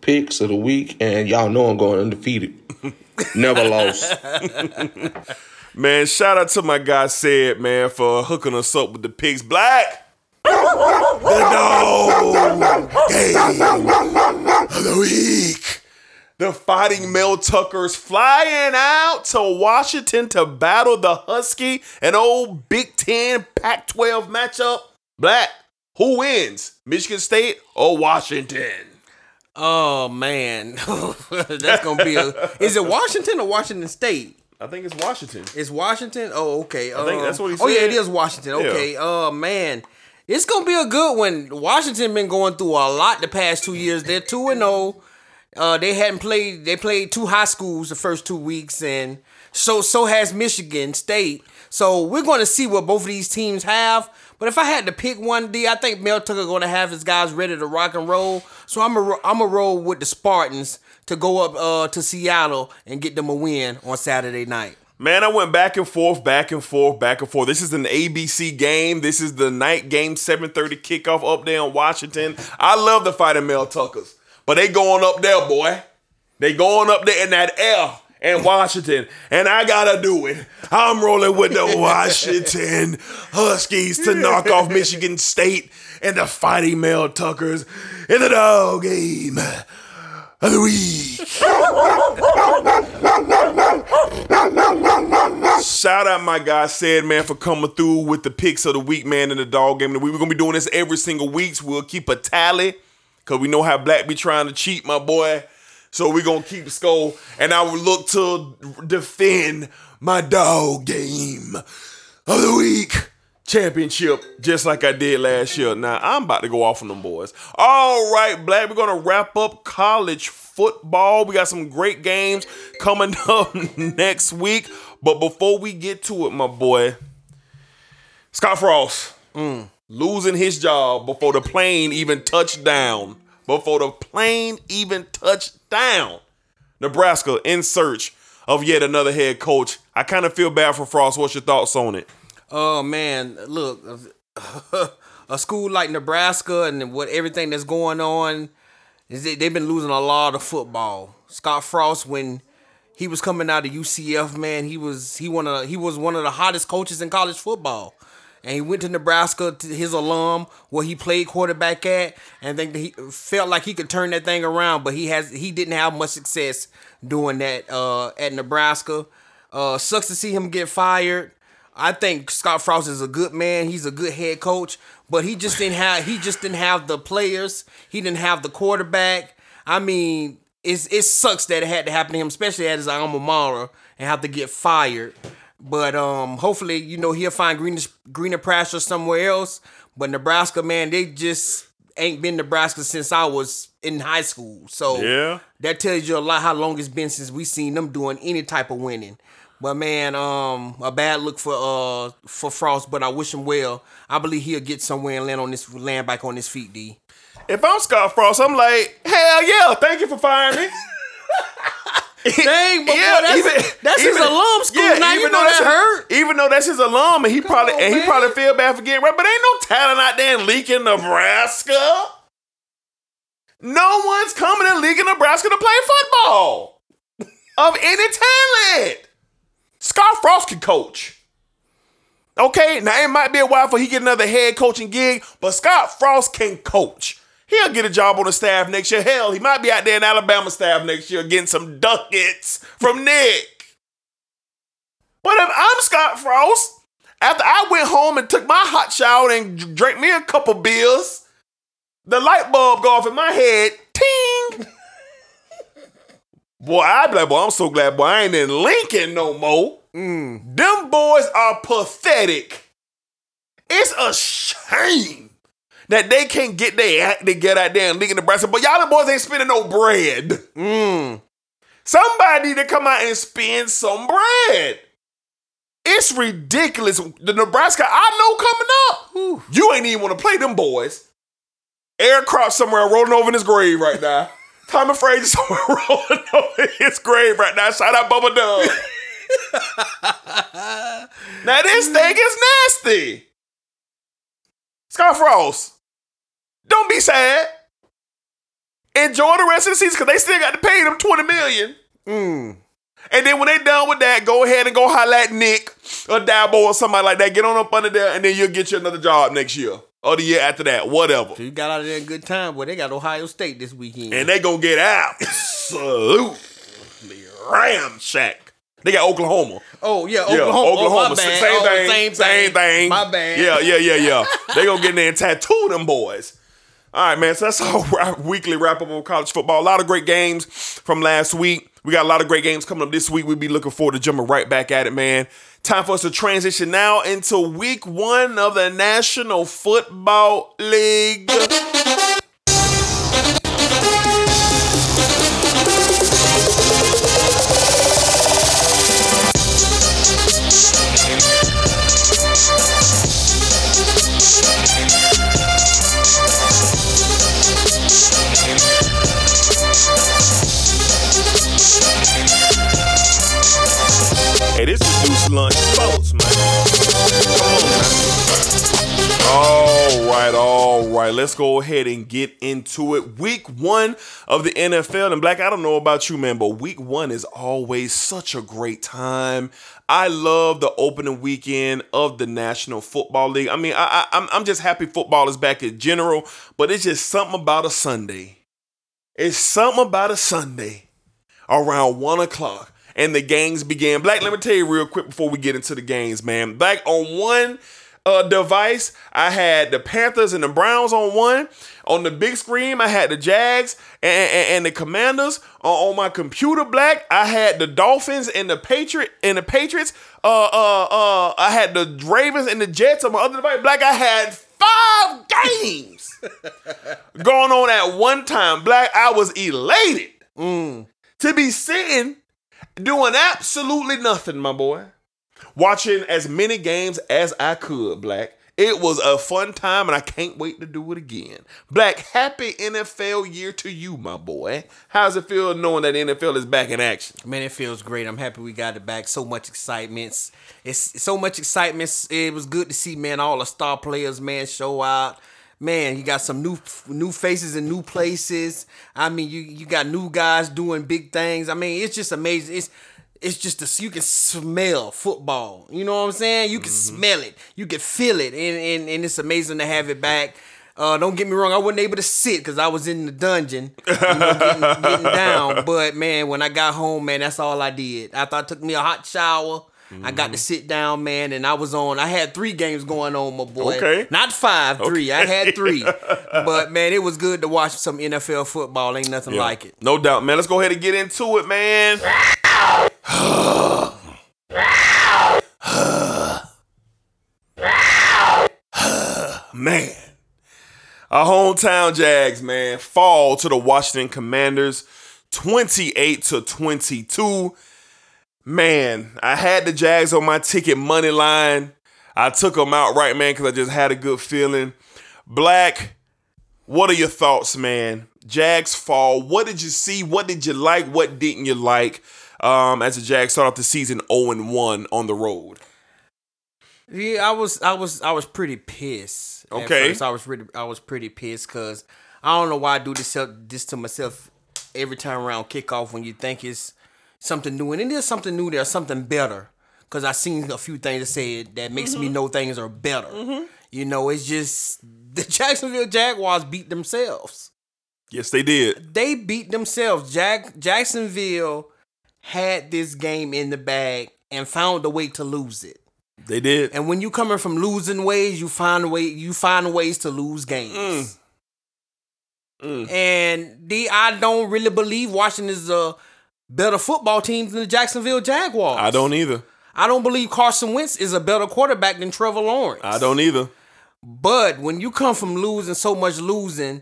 picks of the week, and y'all know I'm going undefeated. Never lost. Man, shout out to my guy Sid, man, for hooking us up with the picks. Black, the dog game of the week. The Fighting Mel Tuckers flying out to Washington to battle the Husky, an old Big Ten Pac twelve matchup. Black, who wins, Michigan State or Washington? Oh, man. That's going to be a... Is it Washington or Washington State? I think it's Washington. It's Washington? Oh, okay. I um, think that's what he said. Oh, yeah, it is Washington. Okay. Yeah. Oh, man. It's going to be a good one. Washington been going through a lot the past two years. They're two and oh. Uh, they hadn't played... They played two high schools the first two weeks, and so so has Michigan State. So we're going to see what both of these teams have. But if I had to pick one, D, I think Mel Tucker going to have his guys ready to rock and roll. So I'm a, I'm a roll with the Spartans to go up uh, to Seattle and get them a win on Saturday night. Man, I went back and forth, back and forth, back and forth. This is an A B C game. This is the night game, seven thirty kickoff up there in Washington. I love the Fighting Mel Tuckers, but they going up there, boy. They going up there in that air. And Washington, and I gotta do it. I'm rolling with the Washington Huskies to knock off Michigan State and the Fighting Mel Tuckers in the dog game of the week. Shout out my guy Sad, man, for coming through with the picks of the week, man, in the dog game. We're gonna be doing this every single week. So we'll keep a tally because we know how Black be trying to cheat, my boy. So we're going to keep score, and I will look to defend my dog game of the week championship just like I did last year. Now, I'm about to go off on them boys. All right, Black, we're going to wrap up college football. We got some great games coming up next week. But before we get to it, my boy, Scott Frost mm. losing his job before the plane even touched down. Before the plane even touched down, Nebraska in search of yet another head coach. I kind of feel bad for Frost. What's your thoughts on it? Oh, man, look, a school like Nebraska and what everything that's going on, is they, they've been losing a lot of football. Scott Frost, when he was coming out of U C F, man, he was he one of he was one of the hottest coaches in college football. And he went to Nebraska, to his alum, where he played quarterback at, and think that he felt like he could turn that thing around, but he has he didn't have much success doing that uh, at Nebraska. Uh, sucks to see him get fired. I think Scott Frost is a good man. He's a good head coach, but he just didn't have he just didn't have the players. He didn't have the quarterback. I mean, it's it sucks that it had to happen to him, especially at his alma mater, and have to get fired. But um, hopefully, you know, he'll find greener, greener pasture somewhere else. But Nebraska, man, they just ain't been Nebraska since I was in high school. So yeah. That tells you a lot how long it's been since we seen them doing any type of winning. But man, um, a bad look for uh for Frost, but I wish him well. I believe he'll get somewhere and land on this land back on his feet, D. If I'm Scott Frost, I'm like, hell yeah, thank you for firing me. Dang, but yeah, boy, that's, even, that's even, his alum school. Yeah, now you know that hurt. Even though that's his alum, and he Come probably on, and he man. probably feel bad for getting right, but ain't no talent out there in Lincoln, Nebraska. No one's coming to Lincoln, Nebraska to play football of any talent. Scott Frost can coach. Okay, now it might be a while for he get another head coaching gig, but Scott Frost can coach. He'll get a job on the staff next year. Hell, he might be out there in Alabama staff next year getting some ducats from Nick. But if I'm Scott Frost, after I went home and took my hot shower and drank me a couple beers, the light bulb go off in my head. Ting! Boy, I'd be like, boy, I'm so glad, boy, I ain't in Lincoln no more. Mm. Them boys are pathetic. It's a shame that they can't get their act together out there in Lincoln, Nebraska. But y'all the boys ain't spending no bread. Mm. Somebody need to come out and spend some bread. It's ridiculous. The Nebraska I know coming up, Ooh. you ain't even want to play them boys. Eric Cropp's somewhere rolling over in his grave right now. Tommy Fraser's somewhere rolling over his grave right now. Shout out Bubba Dub. Now this thing is nasty. Scott Frost, don't be sad. Enjoy the rest of the season because they still got to pay them twenty million dollars. Mm. And then when they done with that, go ahead and go holler at Nick or Dabo or somebody like that. Get on up under there and then you'll get you another job next year. Or the year after that, whatever. So you got out of there in good time, boy. They got Ohio State this weekend. And they gonna get absolutely ramshack. They got Oklahoma. Oh, yeah, Oklahoma. Yeah, Oklahoma. Oh, my bad. Same, oh, thing, same thing. Same thing. My bad. Yeah, yeah, yeah, yeah. They gonna get in there and tattoo them boys. All right, man. So that's our weekly wrap-up on college football. A lot of great games from last week. We got a lot of great games coming up this week. We'll be looking forward to jumping right back at it, man. Time for us to transition now into week one of the National Football League. Hey, this is Loose Lunch Sports, man. Come on, man. All right, all right. Let's go ahead and get into it. Week one of the N F L. And, Black, I don't know about you, man, but week one is always such a great time. I love the opening weekend of the National Football League. I mean, I, I, I'm, I'm just happy football is back in general, but it's just something about a Sunday. It's something about a Sunday around one o'clock. And the games began. Black, let me tell you real quick before we get into the games, man. Black, on one uh, device, I had the Panthers and the Browns on one. On the big screen, I had the Jags and, and, and the Commanders. Uh, on my computer, Black, I had the Dolphins and the Patriot and the Patriots. Uh, uh, uh, I had the Ravens and the Jets. On my other device, Black, I had five games going on at one time. Black, I was elated mm. to be sitting doing absolutely nothing, my boy. Watching as many games as I could, Black. It was a fun time, and I can't wait to do it again. Black, happy N F L year to you, my boy. How's it feel knowing that the N F L is back in action? Man, it feels great. I'm happy we got it back. So much excitement. It's so much excitement. It was good to see, man, all the star players, man, show out. Man, you got some new new faces in new places. I mean, you, you got new guys doing big things. I mean, it's just amazing. It's it's just a, you can smell football. You know what I'm saying? You can mm-hmm. smell it. You can feel it, and and, and it's amazing to have it back. Uh, don't get me wrong. I wasn't able to sit because I was in the dungeon, you know, getting, getting down. But man, when I got home, man, that's all I did. After I took me a hot shower, I got to sit down, man, and I was on. I had three games going on, my boy. Okay. Not five, three. Okay. I had three. But, man, it was good to watch some N F L football. Ain't nothing yeah. like it. No doubt, man. Let's go ahead and get into it, man. Man. Our hometown Jags, man, fall to the Washington Commanders twenty-eight to twenty-two. Man, I had the Jags on my ticket money line. I took them out right, man, because I just had a good feeling. Black, what are your thoughts, man? Jags fall. What did you see? What did you like? What didn't you like? Um, as the Jags start off the season oh and one on the road. Yeah, I was, I was, I was pretty pissed. Okay, at first. I was, really, I was pretty pissed because I don't know why I do this, this to myself every time around kickoff when you think it's something new, and it is something new. There's something better because I seen a few things that said that makes mm-hmm. me know things are better. Mm-hmm. You know, it's just the Jacksonville Jaguars beat themselves. Yes, they did. They beat themselves. Jack Jacksonville had this game in the bag and found a way to lose it. They did. And when you coming from losing ways, you find way you find ways to lose games. Mm. Mm. And the I don't really believe Washington is a better football team than the Jacksonville Jaguars. I don't either. I don't believe Carson Wentz is a better quarterback than Trevor Lawrence. I don't either. But when you come from losing so much losing,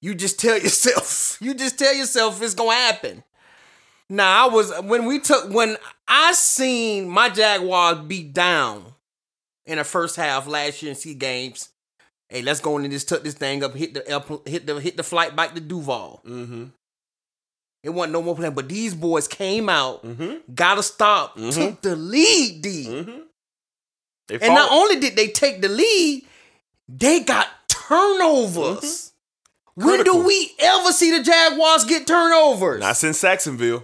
you just tell yourself, you just tell yourself it's gonna happen. Now I was when we took when I seen my Jaguars beat down in the first half last year in C games. Hey, let's go in and just tuck this thing up, hit the hit the hit the flight back to Duval. Mm-hmm. It wasn't no more plan, but these boys came out, mm-hmm. got a stop, mm-hmm. took the lead. D. Mm-hmm. And fought. Not only did they take the lead, they got turnovers. Mm-hmm. When do we ever see the Jaguars get turnovers? Not since Saxonville.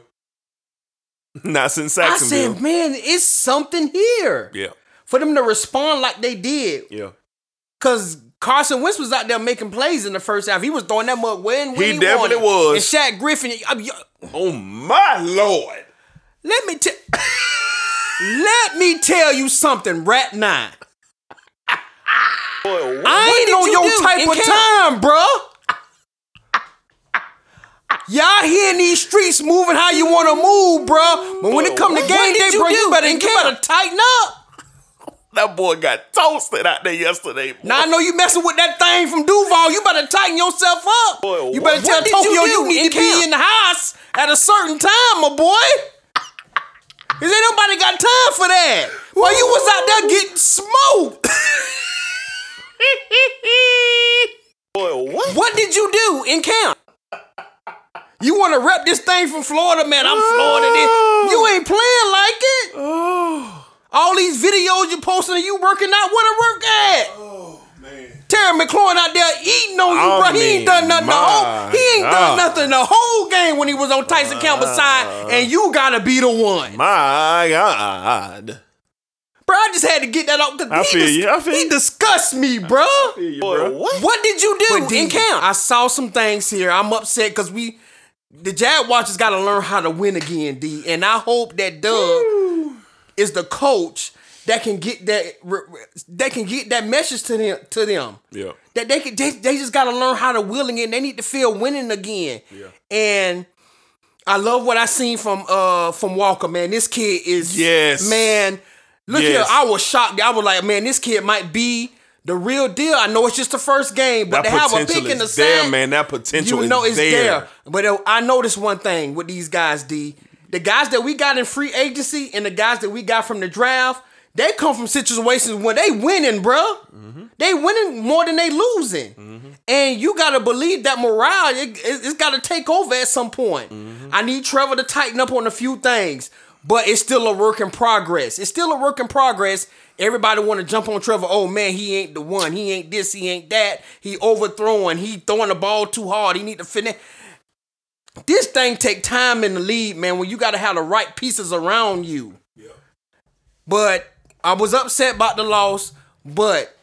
Not since Saxonville. I said, man, it's something here. Yeah. For them to respond like they did. Yeah. Because Carson Wentz was out there making plays in the first half. He was throwing that mug where and where he, he definitely wanted. was. And Shaq Griffin. I mean, oh, my Lord. Let me, te- Let me tell you something right now. Boy, what, I ain't on you your type of time, bruh. Y'all here in these streets moving how you want to move, bro. But when it come to game day, bro, you better, you better tighten up. That boy got toasted out there yesterday, boy. Now I know you messing with that thing from Duval. You better tighten yourself up. Boy, you better tell Tokyo you need to be in the house at a certain time, my boy. Cause ain't nobody got time for that. While you was out there getting smoked. Boy, what? What did you do in camp? You want to rep this thing from Florida, man? I'm Florida. Oh. You ain't playing like it. Oh. All these videos you posting of you working out, what a work at? Oh, man. Terry McLaurin out there eating on you, oh, bro. He man, ain't done nothing. The whole, he ain't God. done nothing the whole game when he was on Tyson Campbell's side, and you gotta be the one. My God. Bro, I just had to get that off the. I feel dis- you. I feel he disgusts me, bro. I feel you, bro. What? What did you do in camp? I saw some things here. I'm upset because we. The Jag Watchers got to learn how to win again, D. And I hope that Doug Woo. is the coach that can get that that can get that message to them. To them. Yeah. That they can, they, they just got to learn how to win again. They need to feel winning again. Yeah. And I love what I seen from uh from Walker, man. This kid is yes, man. Look yes. here, I was shocked. I was like, man, this kid might be the real deal. I know it's just the first game, but that to have a pick in the sack, man, that potential you know is it's there. there. But I noticed one thing with these guys, D. The guys that we got in free agency and the guys that we got from the draft, they come from situations where they winning, bruh. Mm-hmm. They winning more than they losing. Mm-hmm. And you got to believe that morale, it, it, it's got to take over at some point. Mm-hmm. I need Trevor to tighten up on a few things, but it's still a work in progress. It's still a work in progress. Everybody want to jump on Trevor. Oh, man, he ain't the one. He ain't this. He ain't that. He overthrowing. He throwing the ball too hard. He need to finish. This thing take time in the lead, man, when you got to have the right pieces around you. Yeah. But I was upset about the loss, but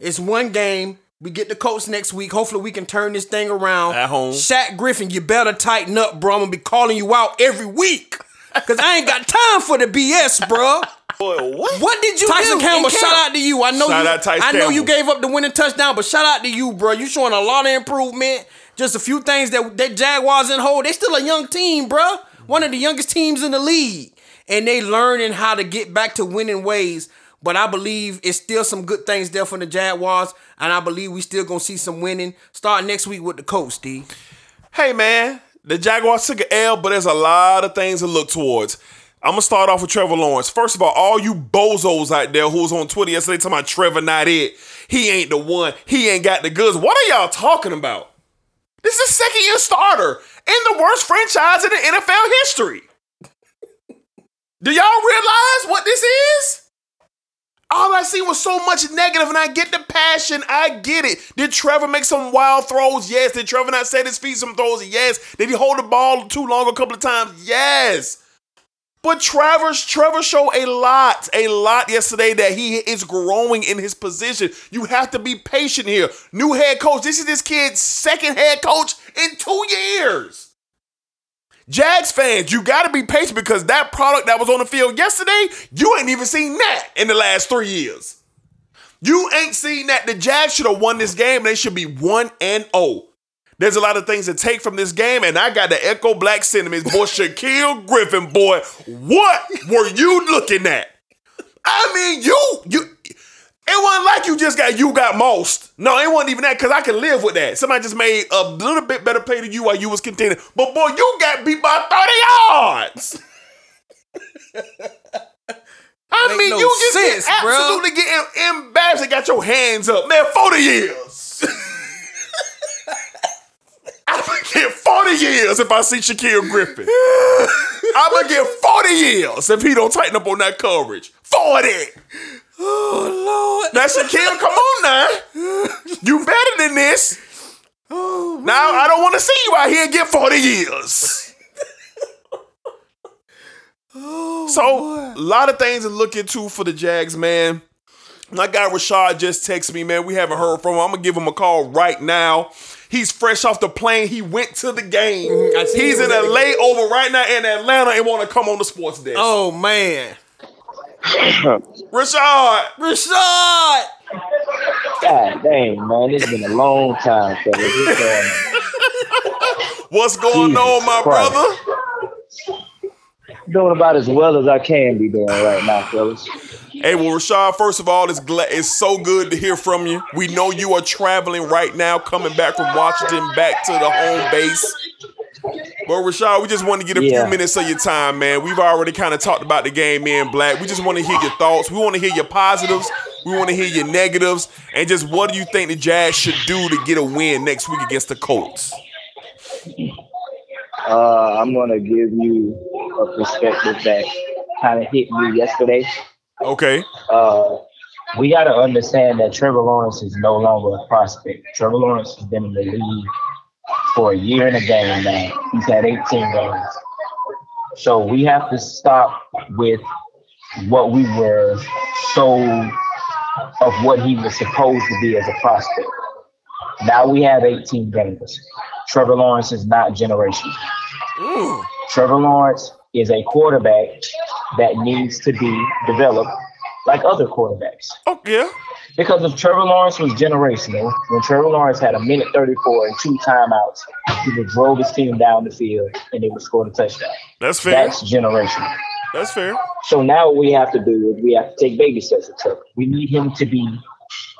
it's one game. We get the Colts next week. Hopefully, we can turn this thing around. At home. Shaq Griffin, you better tighten up, bro. I'm going to be calling you out every week because I ain't got time for the B S, bro. Boy, what? What did you Tyson do? Tyson Campbell, shout out to you. I know shout you. Out Tyson I know Campbell. You gave up the winning touchdown, but shout out to you, bro. You showing a lot of improvement. Just a few things that that Jaguars in hold. They still a young team, bro. One of the youngest teams in the league, and they learning how to get back to winning ways. But I believe it's still some good things there for the Jaguars, and I believe we still gonna see some winning. Start next week with the coach, D. Hey man, the Jaguars took an L, but there's a lot of things to look towards. I'm going to start off with Trevor Lawrence. First of all, all you bozos out there who was on Twitter yesterday talking about Trevor not it. He ain't the one. He ain't got the goods. What are y'all talking about? This is a second-year starter in the worst franchise in the N F L history. Do y'all realize what this is? All I see was so much negative, and I get the passion. I get it. Did Trevor make some wild throws? Yes. Did Trevor not set his feet some throws? Yes. Did he hold the ball too long a couple of times? Yes. But Trevor's, Trevor showed a lot, a lot yesterday that he is growing in his position. You have to be patient here. New head coach. This is this kid's second head coach in two years. Jags fans, you got to be patient because that product that was on the field yesterday, you ain't even seen that in the last three years. You ain't seen that. The Jags should have won this game. They should be one and oh. There's a lot of things to take from this game, and I got to echo black sentiments. Boy, Shaquille Griffin, boy, what were you looking at? I mean, you, you, it wasn't like you just got, you got most. No, it wasn't even that, because I can live with that. Somebody just made a little bit better play than you while you was contending. But, boy, you got beat by thirty yards. I Make mean, no you just sense, get absolutely bro. Getting embarrassed and got your hands up. Man, forty years. I'm going to get forty years if I see Shaquille Griffin. I'm going to get forty years if he don't tighten up on that coverage. forty. Oh, Lord. Now, Shaquille, come on now. You better than this. Oh, now, I don't want to see you out here and get forty years. Oh, so, a lot of things to look into for the Jags, man. My guy Rashad just texted me, man. We haven't heard from him. I'm going to give him a call right now. He's fresh off the plane. He went to the game. He's in a layover right now in Atlanta and want to come on the sports desk. Oh, man. Rashad. Rashad. God dang, man. It's been a long time, fellas. What's going Jesus on, my Christ. Brother? Doing about as well as I can be doing right now, fellas. Hey, well, Rashad, first of all, it's, glad, it's so good to hear from you. We know you are traveling right now, coming back from Washington, back to the home base. But, Rashad, we just want to get a yeah. few minutes of your time, man. We've already kind of talked about the game in black. We just want to hear your thoughts. We want to hear your positives. We want to hear your negatives. And just what do you think the Jazz should do to get a win next week against the Colts? Uh, I'm going to give you a perspective that kind of hit me yesterday. Okay. Uh, we got to understand that Trevor Lawrence is no longer a prospect. Trevor Lawrence has been in the league for a year and a game now. He's had eighteen games. So we have to stop with what we were sold of what he was supposed to be as a prospect. Now we have eighteen games. Trevor Lawrence is not generational. Ooh. Trevor Lawrence is a quarterback that needs to be developed like other quarterbacks. Oh, yeah. Because if Trevor Lawrence was generational, when Trevor Lawrence had a minute thirty-four and two timeouts, he would drove his team down the field and they would score a touchdown. That's fair. That's generational. That's fair. So now what we have to do is we have to take baby steps with Trevor. We need him to be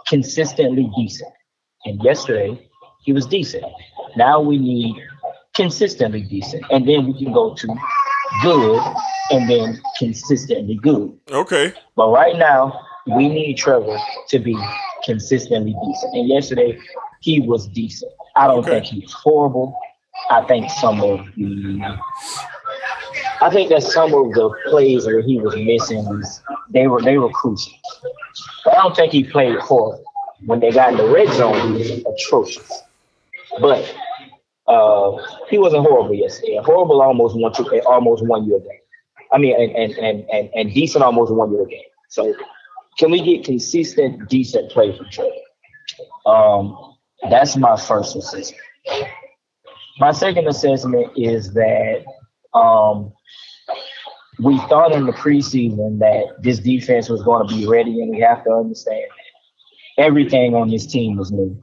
consistently decent. And yesterday, he was decent. Now we need consistently decent. And then we can go to good and then consistently good. Okay. But right now, we need Trevor to be consistently decent. And yesterday, he was decent. I don't okay. think he was horrible. I think some of the I think that some of the plays where he was missing, they were they were crucial. But I don't think he played horrible. When they got in the red zone, he was atrocious. But uh, he wasn't horrible yesterday. Horrible almost won two, almost won you a game. I mean, and, and and and and decent almost won you a game. So, can we get consistent, decent play from Trevor? Um, that's my first assessment. My second assessment is that um, we thought in the preseason that this defense was going to be ready, and we have to understand that everything on this team was new.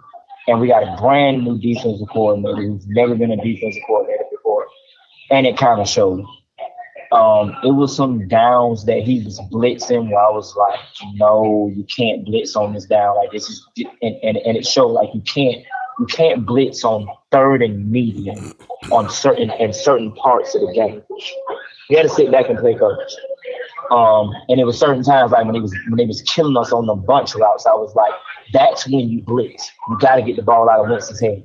And we got a brand new defensive coordinator who's never been a defensive coordinator before. And it kind of showed. Um, it was some downs that he was blitzing where I was like, no, you can't blitz on this down. Like this is and, and, and it showed like you can't you can't blitz on third and medium on certain and certain parts of the game. We had to sit back and play coach. Um, and it was certain times, like when he was when they was killing us on the bunch routes, I was like, that's when you blitz. You got to get the ball out of Winston's hand.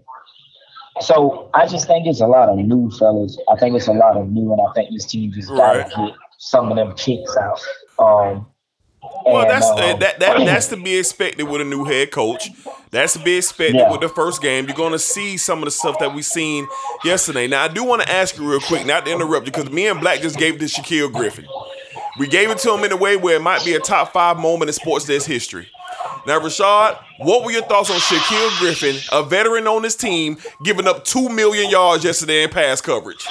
So I just think it's a lot of new fellas. I think it's a lot of new, and I think this team just got to get some of them kicks out. Um, well, and, that's um, that, that that's to be expected with a new head coach. That's to be expected yeah. with the first game. You're going to see some of the stuff that we seen yesterday. Now, I do want to ask you real quick, not to interrupt you, because me and Black just gave it to Shaquille Griffin. We gave it to him in a way where it might be a top five moment in sports desk history. Now, Rashad, what were your thoughts on Shaquille Griffin, a veteran on this team, giving up two million yards yesterday in pass coverage?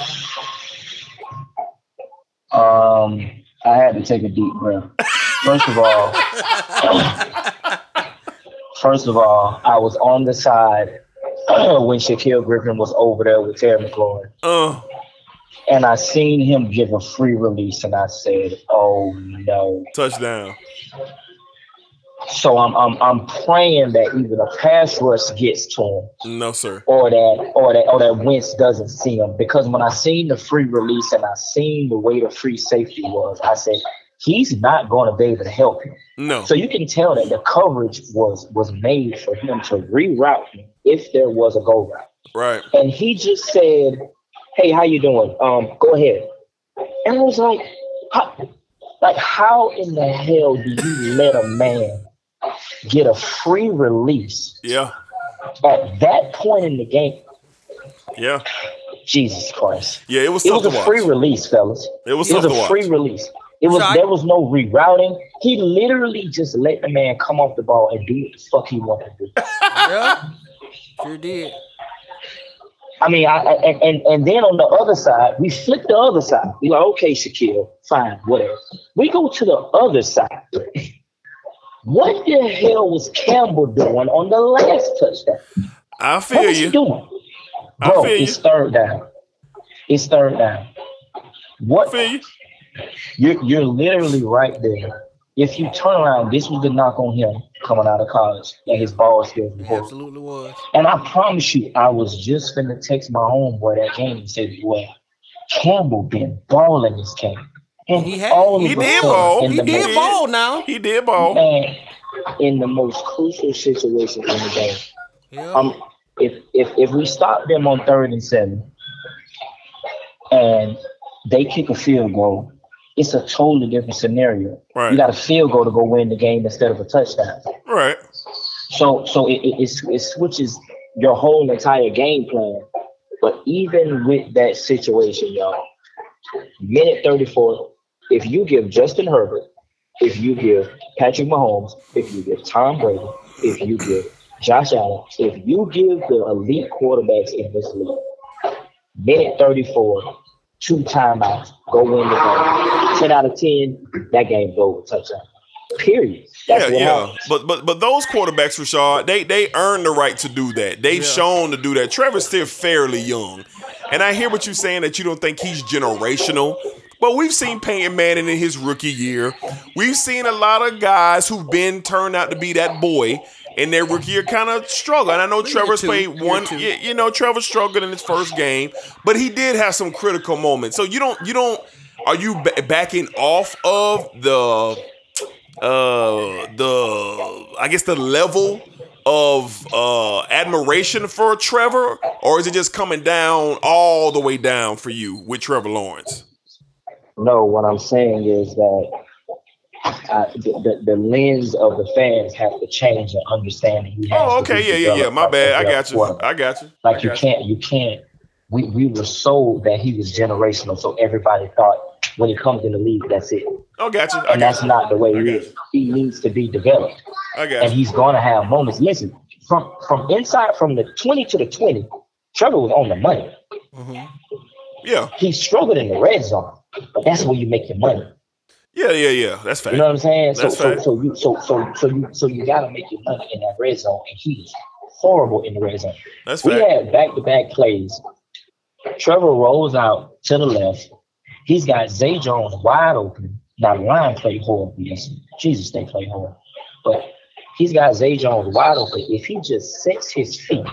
Um, I had to take a deep breath. First of all, first of all, I was on the side when Shaquille Griffin was over there with Terry McLaurin. Uh. And I seen him give a free release, and I said, oh, no. Touchdown. So I'm I'm I'm praying that either the pass rush gets to him. No, sir. Or that or that or that Wentz doesn't see him. Because when I seen the free release and I seen the way the free safety was, I said, he's not gonna be able to help him. No. So you can tell that the coverage was was made for him to reroute him if there was a go route. Right. And he just said, hey, how you doing? Um, go ahead. And I was like, how, like, how in the hell do you let a man get a free release? Yeah. At that point in the game. Yeah. Jesus Christ. Yeah, it was. It was a free release, fellas. It was. It was a free release. It was. There was no rerouting. He literally just let the man come off the ball and do what the fuck he wanted to do. Yeah, sure did. I mean, I, and, and and then on the other side, we flip the other side. We like, okay, Shaquille, fine, whatever. We go to the other side. What the hell was Campbell doing on the last touchdown? I feel what was you. He doing? I Bro, feel it's you. third down. It's third down. What? I feel you. You're, you're literally right there. If you turn around, this was the knock on him coming out of college, and his ball skills. Absolutely was. And I promise you, I was just finna text my homeboy that game and said, well, Campbell been balling this game. And he had, all he did ball. He did most, ball now. He did ball. And in the most crucial situations in the game. Yeah. Um, if if if we stop them on third and seven and they kick a field goal, it's a totally different scenario. Right. You got a field goal to go win the game instead of a touchdown. Right. So so it it, it, it switches your whole entire game plan. But even with that situation, y'all, minute thirty-four, if you give Justin Herbert, if you give Patrick Mahomes, if you give Tom Brady, if you give Josh Allen, if you give the elite quarterbacks in this league, minute thirty-four, two timeouts, go win the game. ten out of ten, that game goes with touchdown. Period. That's yeah, yeah. Happens. But but but those quarterbacks, Rashad, they they earned the right to do that. They've yeah. shown to do that. Trevor's still fairly young, and I hear what you're saying that you don't think he's generational. But we've seen Peyton Manning in his rookie year. We've seen a lot of guys who've been turned out to be that boy in their rookie year kind of struggle. And I know Trevor's played one. You, you know, Trevor struggled in his first game, but he did have some critical moments. So you don't you don't are you b- backing off of the. Uh, the I guess the level of uh admiration for Trevor, or is it just coming down all the way down for you with Trevor Lawrence? No, what I'm saying is that I, the, the the lens of the fans have to change and understand. That he has oh, okay, yeah, yeah, yeah. My bad. I got you. I got you. Like you can't, you can't. We we were sold that he was generational, so everybody thought when he comes in the league, that's it. Oh, gotcha. And that's not the way it is. He needs to be developed. I got you. And he's going to have moments. Listen, from from inside, from the twenty to the twenty, Trevor was on the money. Mm-hmm. Yeah. He struggled in the red zone, but that's where you make your money. Yeah, yeah, yeah. That's fact. You know what I'm saying? That's so, fact. So, so you, so, so, so you, so you got to make your money in that red zone, and he was horrible in the red zone. That's fact. We had back-to-back plays. Trevor rolls out to the left. He's got Zay Jones wide open. Now, the line played horrible. Yes. Jesus, they play horrible. But he's got Zay Jones wide open. If he just sets his feet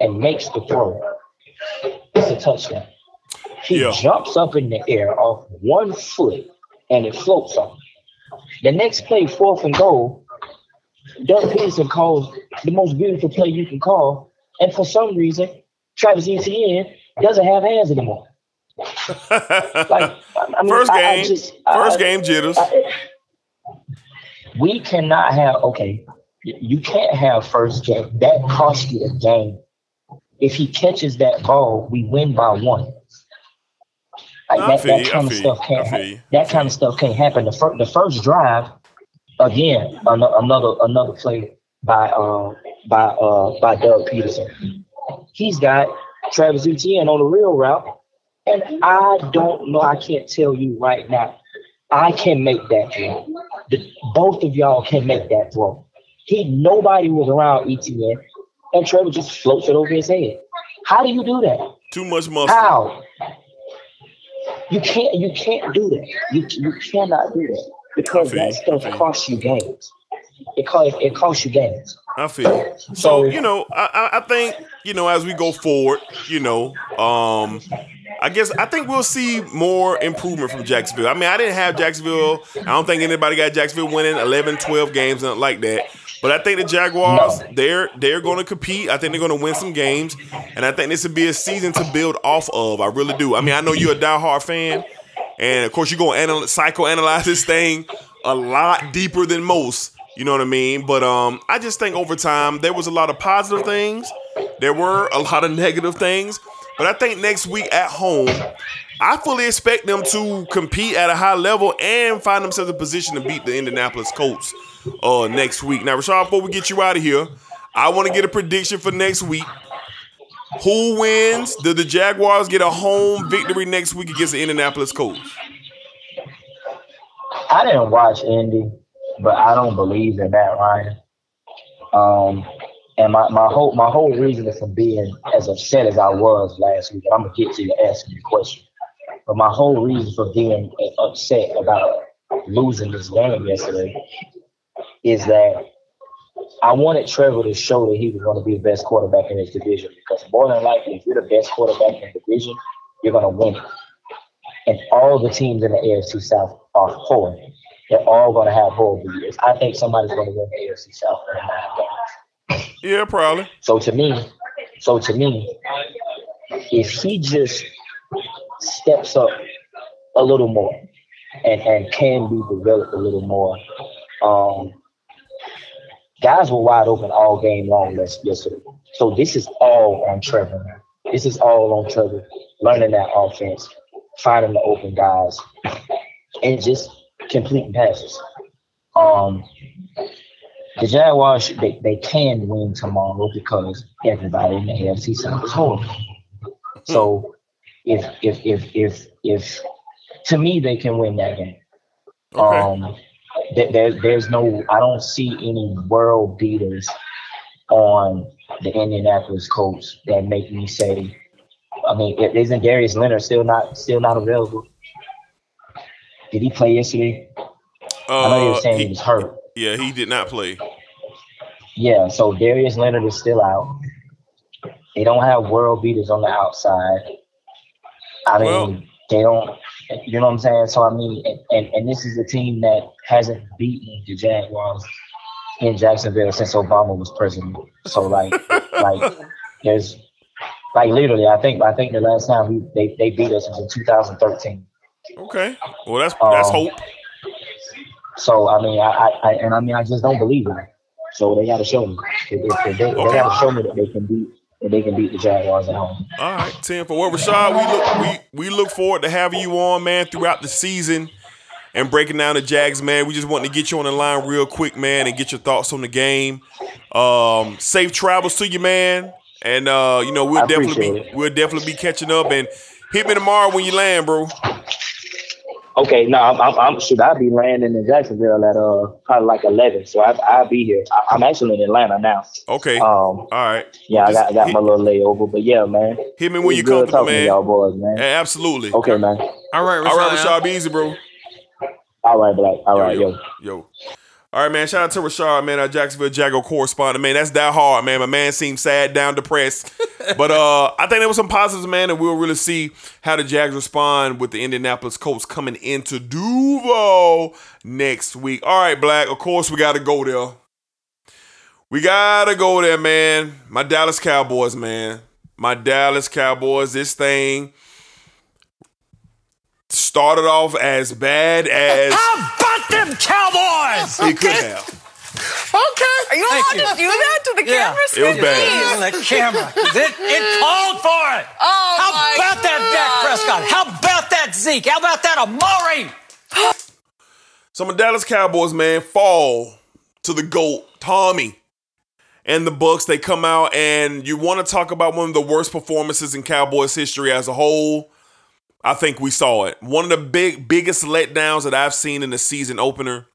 and makes the throw, it's a touchdown. He yeah. jumps up in the air off one foot, and it floats off. The next play, fourth and goal, Doug Peterson calls the most beautiful play you can call, and for some reason, Travis Etienne doesn't have hands anymore. Like, I mean, first I, game, I just, first I, game jitters. I, we cannot have, okay, you can't have first game. That cost you a game. If he catches that ball, we win by one. Like that, that kind of stuff can't happen. That kind of stuff can't happen. The first, the first drive, again, another another play by uh, by uh, by Doug Peterson. He's got Travis Etienne on the real route, and I don't know. I can't tell you right now. I can make that throw. The, both of y'all can make that throw. He nobody was around Etienne, and Travis just floats it over his head. How do you do that? Too much muscle. How? You can't. You can't do that. You you cannot do that because that stuff costs you games. It costs it costs you games. I feel so. so you know, I I think you know as we go forward, you know, um, I guess I think we'll see more improvement from Jacksonville. I mean, I didn't have Jacksonville. I don't think anybody got Jacksonville winning eleven, twelve games, nothing like that. But I think the Jaguars, no. they're they're going to compete. I think they're going to win some games. And I think this would be a season to build off of. I really do. I mean, I know you're a diehard fan. And, of course, you're going to anal- psychoanalyze this thing a lot deeper than most. You know what I mean? But um, I just think over time, there was a lot of positive things. There were a lot of negative things. But I think next week at home, I fully expect them to compete at a high level and find themselves in a position to beat the Indianapolis Colts. Uh, next week. Now, Rashad, before we get you out of here, I want to get a prediction for next week. Who wins? Do the Jaguars get a home victory next week against the Indianapolis Colts? I didn't watch Indy, but I don't believe in that, Ryan. Um, and my, my whole my whole reason for being as upset as I was last week, and I'm gonna get to you asking the question. But my whole reason for being upset about losing this game yesterday is that I wanted Trevor to show that he was going to be the best quarterback in his division, because more than likely, if you're the best quarterback in the division, you're going to win it. And all the teams in the A F C South are horrible. They're all going to have horrible years. I think somebody's going to win the A F C South for nine games. Yeah, probably. So to me, so to me, if he just steps up a little more and, and can be developed a little more, um, guys were wide open all game long yesterday. So this is all on Trevor. This is all on Trevor. Learning that offense, finding the open guys, and just completing passes. Um, the Jaguars, they, they can win tomorrow because everybody in the A F C South is horrible. So if, if, if, if, if, to me, they can win that game. Okay. Um, There, there's no, I don't see any world beaters on the Indianapolis Colts that make me say, I mean, isn't Darius Leonard still not still not available? Did he play yesterday? Uh, I know you were saying he, he was hurt. Yeah, he did not play. Yeah, so Darius Leonard is still out. They don't have world beaters on the outside. I mean, well, they don't. You know what I'm saying? So, I mean, and, and, and this is a team that hasn't beaten the Jaguars in Jacksonville since Obama was president. So, like, like there's, like, literally, I think I think the last time we, they, they beat us was in two thousand thirteen. Okay. Well, that's that's um, hope. So, I mean, I, I, I and I mean, I just don't believe in it. So, they got to show me. They, they, they, okay. they got to show me that they can beat. And they can beat the Jaguars at home. All right, ten for what, Rashad, we look we, we look forward to having you on, man, throughout the season and breaking down the Jags, man. We just wanted to get you on the line real quick, man, and get your thoughts on the game. Um, safe travels to you, man. And uh, you know, we'll definitely be it. we'll definitely be catching up, and hit me tomorrow when you land, bro. Okay, no, I'm, I'm, I'm shoot, I'll be landing in Jacksonville at uh probably like eleven, so I, I'll be here. I, I'm actually in Atlanta now. Okay. Um. All right. Yeah, Just I got I got hit, my little layover, but yeah, man. Hit me when you come, man. To y'all boys, man. Yeah, absolutely. Okay, man. All right, Rashad. All right, Rashad. Be easy, bro. All right, Black. All yo, right, yo, yo. yo. All right, man. Shout out to Rashad, man, our Jacksonville Jaguar correspondent, man. That's that hard, man. My man seemed sad, down, depressed. But uh, I think there was some positives, man, and we'll really see how the Jags respond with the Indianapolis Colts coming into Duval next week. All right, Black. Of course, we got to go there. We got to go there, man. My Dallas Cowboys, man. My Dallas Cowboys, this thing started off as bad as... How about them Cowboys? It could okay. have. Okay. You don't want to do that to the yeah. camera? It was bad. The camera. It, it called for it. Oh, How my about God. that Dak Prescott? How about that Zeke? How about that Amari? So my Dallas Cowboys, man, fall to the GOAT, Tommy. And the Bucs, they come out, and you want to talk about one of the worst performances in Cowboys history as a whole. I think we saw it. One of the big, biggest letdowns that I've seen in the season opener.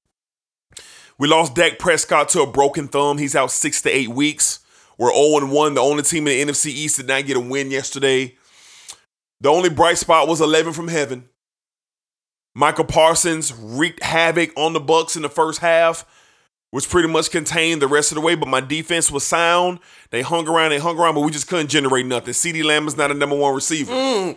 We lost Dak Prescott to a broken thumb. He's out six to eight weeks. We're oh and one. The only team in the N F C East did not get a win yesterday. The only bright spot was eleven from heaven. Michael Parsons wreaked havoc on the Bucs in the first half, which pretty much contained the rest of the way, but my defense was sound. They hung around, they hung around, but we just couldn't generate nothing. CeeDee Lamb is not a number one receiver. Mm.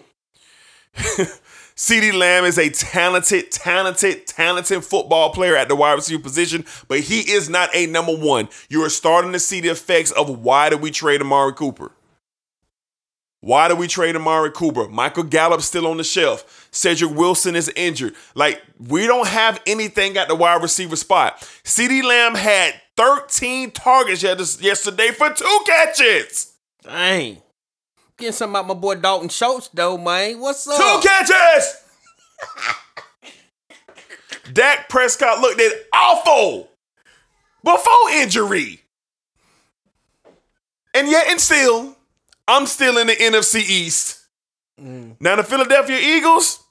CeeDee Lamb is a talented, talented, talented football player at the wide receiver position, but he is not a number one. You are starting to see the effects of why did we trade Amari Cooper? Why did we trade Amari Cooper? Michael Gallup's still on the shelf. Cedric Wilson is injured. Like, we don't have anything at the wide receiver spot. CeeDee Lamb had thirteen targets yesterday for two catches. Dang. Getting something about my boy Dalton Schultz, though, man. What's up? Two catches! Dak Prescott looked at awful before injury. And yet and still, I'm still in the N F C East. Mm. Now, the Philadelphia Eagles,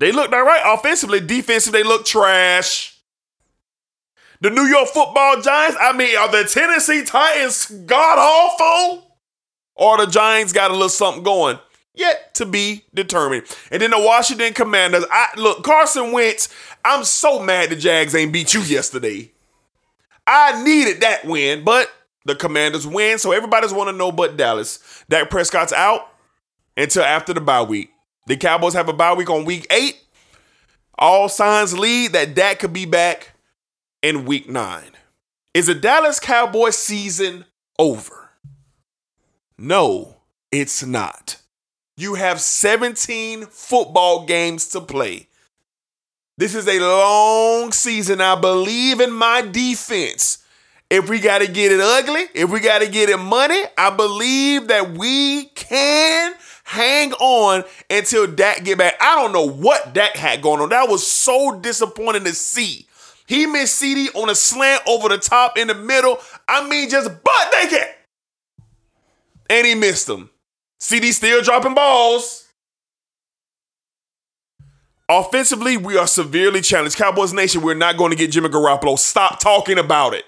they looked all right. Offensively, defensively, they look trash. The New York football Giants, I mean, are the Tennessee Titans god-awful? Or the Giants got a little something going. Yet to be determined. And then the Washington Commanders. I look, Carson Wentz, I'm so mad the Jags ain't beat you yesterday. I needed that win, but the Commanders win. So everybody's want to know but Dallas. Dak Prescott's out until after the bye week. The Cowboys have a bye week on week eight. All signs lead that Dak could be back in week nine. Is the Dallas Cowboys season over? No, it's not. You have seventeen football games to play. This is a long season. I believe in my defense. If we got to get it ugly, if we got to get it money, I believe that we can hang on until Dak get back. I don't know what Dak had going on. That was so disappointing to see. He missed C D on a slant over the top in the middle. I mean, just butt naked. And he missed them. C D still dropping balls. Offensively, we are severely challenged. Cowboys Nation, we're not going to get Jimmy Garoppolo. Stop talking about it.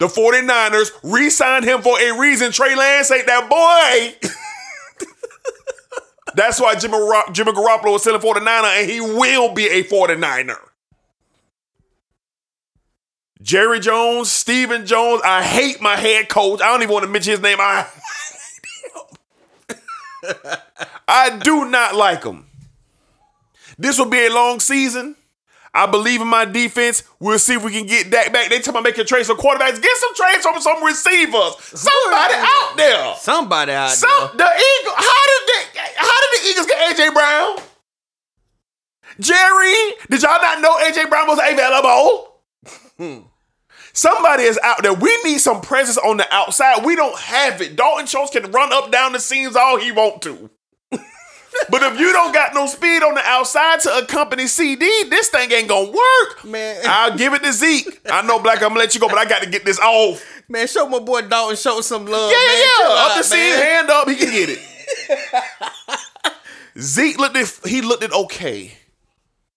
The 49ers re-signed him for a reason. Trey Lance ain't that boy. That's why Jimmy, Jimmy Garoppolo is still a forty-niner, and he will be a forty-niner. Jerry Jones, Steven Jones, I hate my head coach. I don't even want to mention his name. I I do not like him. This will be a long season. I believe in my defense. We'll see if we can get Dak back. They talking about making trades for quarterbacks. Get some trades from some receivers. Somebody out there. Somebody out there. Some, the Eagles. How did they, how did the Eagles get A J Brown? Jerry, did y'all not know A J Brown was available? Hmm. Somebody is out there. We need some presence on the outside. We don't have it. Dalton Schultz can run up down the seams all he want to. But if you don't got no speed on the outside to accompany C D, this thing ain't gonna work. Man, I'll give it to Zeke. I know, Black, I'm gonna let you go, but I got to get this off. Man, show my boy Dalton Schultz some love. Yeah, man. yeah, yeah. Up the scene, hand up, he can get it. Zeke looked at, he looked at okay.